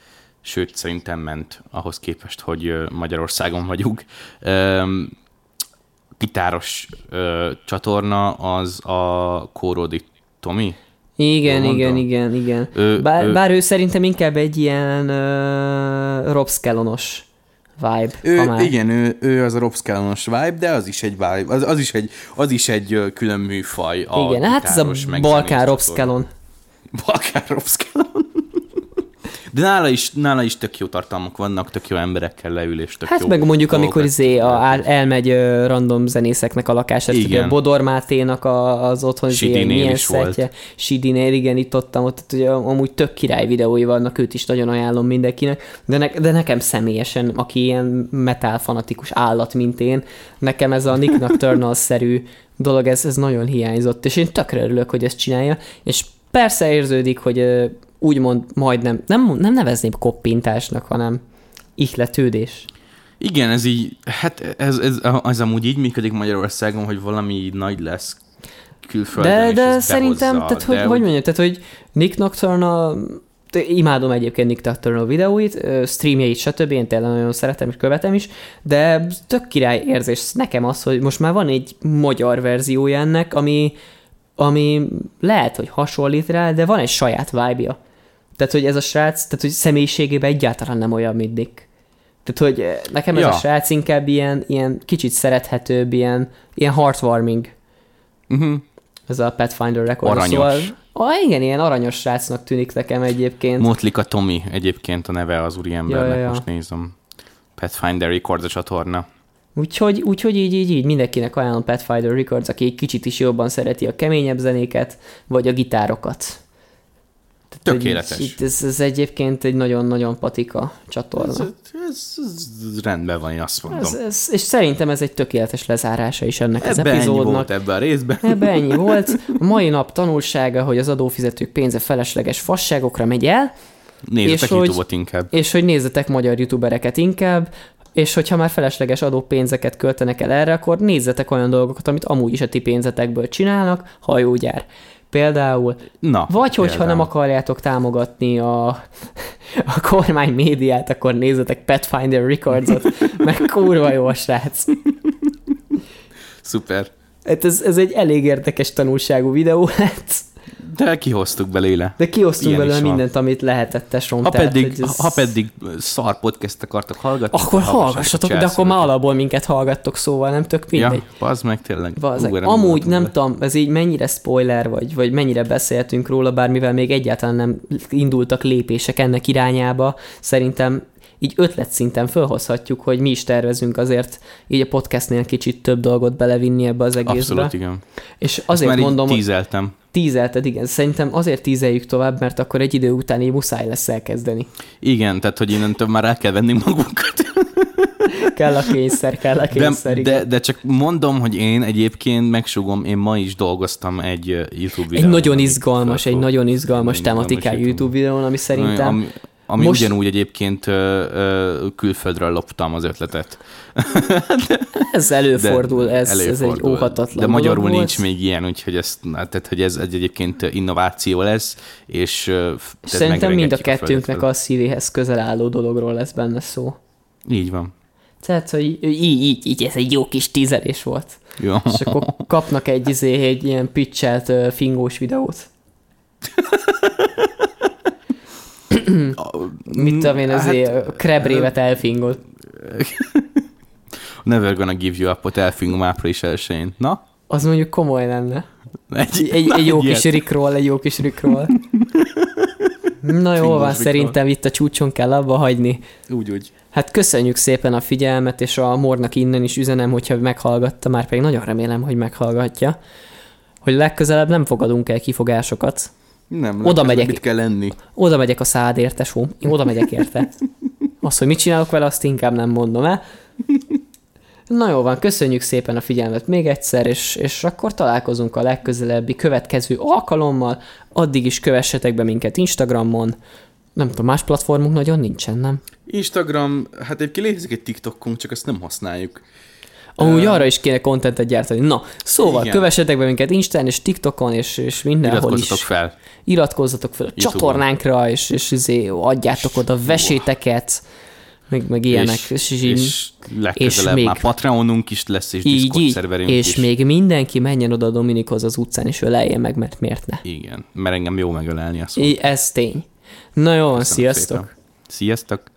sőt, szerintem ment ahhoz képest, hogy Magyarországon vagyunk. Gitáros csatorna az a Kórodi Tomi? Igen. Bár ő szerintem inkább egy ilyen Rob Scallonos vibe. Ő az a Rob Scallonos vibe, de az is egy vibe, az is egy külön műfaj. Igen, hát ez a Balkán Rob Scallon. De nála is tök jó tartalmak vannak, tök jó emberekkel leül, és tök hát jó. Hát meg mondjuk, amikor elmegy random zenészeknek a lakására, ugye Bodor Máténak az otthon milyen szettje. Sidinél, igen, itt ott, ugye amúgy tök király videói vannak, őt is nagyon ajánlom mindenkinek, de nekem személyesen, aki ilyen metal fanatikus állat, mint én, nekem ez a Nick Nocturnal-szerű dolog, ez nagyon hiányzott, és én tökre örülök, hogy ezt csinálja, és persze érződik, hogy úgymond majdnem, nem nevezném koppintásnak, hanem ihletődés. Igen, ez így, hát ez amúgy így működik Magyarországon, hogy valami nagy lesz külföldön, de, és de szerintem, behozza, tehát hogy mondjam, tehát hogy Nick Nocturnal, imádom egyébként Nick Nocturnal videóit, streamjeit, stb. Én tényleg nagyon szeretem, és követem is, de tök király érzés nekem az, hogy most már van egy magyar verziója ennek, ami lehet, hogy hasonlít rá, de van egy saját vibe-ja. Tehát, hogy ez a srác, tehát, hogy személyiségében egyáltalán nem olyan, mint Nick. Tehát, hogy nekem ez a srác inkább ilyen kicsit szerethetőbb, ilyen heartwarming. Uh-huh. Ez a Pathfinder Record. Aranyos. Szóval, igen, ilyen aranyos srácnak tűnik nekem egyébként. Motlika Tomi egyébként a neve az úriembernek, ja. Most nézem. Pathfinder Record a csatorna. Úgyhogy így mindenkinek ajánlom Pathfinder Records, aki egy kicsit is jobban szereti a keményebb zenéket, vagy a gitárokat. Tökéletes. Így, ez egyébként egy nagyon-nagyon patika csatorna. Ez rendben van, én azt mondom. És szerintem ez egy tökéletes lezárása is ennek az epizódnak. Ennyi volt ebben a részben. Ebben ennyi volt. A mai nap tanulsága, hogy az adófizetők pénze felesleges fasságokra megy el. Nézzetek YouTube-ot inkább. És hogy nézzetek magyar youtubereket inkább. És hogyha már felesleges adópénzeket költenek el erre, akkor nézzetek olyan dolgokat, amit amúgy is a ti pénzetekből csinálnak, hajógyár. Például. Hogyha nem akarjátok támogatni a kormány médiát, akkor nézzetek Pathfinder Records-ot, meg kurva jó a srác. Szuper. Hát ez egy elég érdekes tanulságú videó lett. De kihoztuk belőle. Mindent, amit lehetett, tesóm. Ha pedig szar podcast akartok hallgatni, akkor hallgassatok, de akkor már alapból minket hallgattok, szóval nem tök mindegy. Ja, bazd meg, tényleg. Amúgy nem tudom, ez így mennyire spoiler, vagy mennyire beszéltünk róla, bár mivel még egyáltalán nem indultak lépések ennek irányába, szerintem így ötletszinten fölhozhatjuk, hogy mi is tervezünk azért így a podcastnél kicsit több dolgot belevinni ebbe az egészbe. Abszolút, igen. És azért már mondom, tízeltem. Tízelted, igen. Szerintem azért tízeljük tovább, mert akkor egy idő után így muszáj lesz elkezdeni. Igen, tehát hogy innentől már el kell venni magunkat. kell a kényszer, de csak mondom, hogy én egyébként megsugom, én ma is dolgoztam egy YouTube videón. Egy nagyon izgalmas tematikájú YouTube videón, ami szerintem... Ami most... ugyanúgy egyébként külföldről loptam az ötletet. Ez előfordul, ez egy óhatatlan. De magyarul nincs még ilyen, úgyhogy ez egyébként innováció lesz, és szerintem mind a kettőnknek a szívéhez közel álló dologról lesz benne szó. Így van. Tehát, hogy így ez egy jó kis tízelés volt. Jó. És akkor kapnak egy ilyen pitchelt fingós videót. Mit tudom én, azért Krebrévet elfingolt. Never gonna give you up-ot elfingom április 1-én. Na? Az mondjuk komoly lenne. Egy jó kis Rickroll. Na jól van, szerintem itt a csúcson kell abba hagyni. Úgy. Hát köszönjük szépen a figyelmet, és a Mornak innen is üzenem, hogyha meghallgatta, már pedig nagyon remélem, hogy meghallgatja, hogy legközelebb nem fogadunk el kifogásokat. Nem, oda megyek, mit kell lenni. Oda megyek a szádért, esó. Én oda megyek érte. Azt, hogy mit csinálok vele, azt inkább nem mondom el. Na jó van, köszönjük szépen a figyelmet még egyszer, és akkor találkozunk a legközelebbi következő alkalommal. Addig is kövessetek be minket Instagramon. Nem tudom, más platformunk nagyon nincsen, nem? Instagram, hát egyébként létezik egy TikTokunk, csak ezt nem használjuk. Ahogy arra is kéne kontentet gyártani. Na, szóval igen, kövessetek be minket Instán és TikTokon, és mindenhol iratkozzatok is. Iratkozzatok fel a YouTube csatornánkra, és adjátok oda veséteket, meg ilyenek. És legközelebb még már Patreonunk is lesz, és Discord szerverünk is. És még mindenki menjen oda Dominikhoz az utcán, és ölelje meg, mert miért ne? Igen, mert engem jó megölelni a szót. Ez tény. Na jó, sziasztok! Szépen. Sziasztok!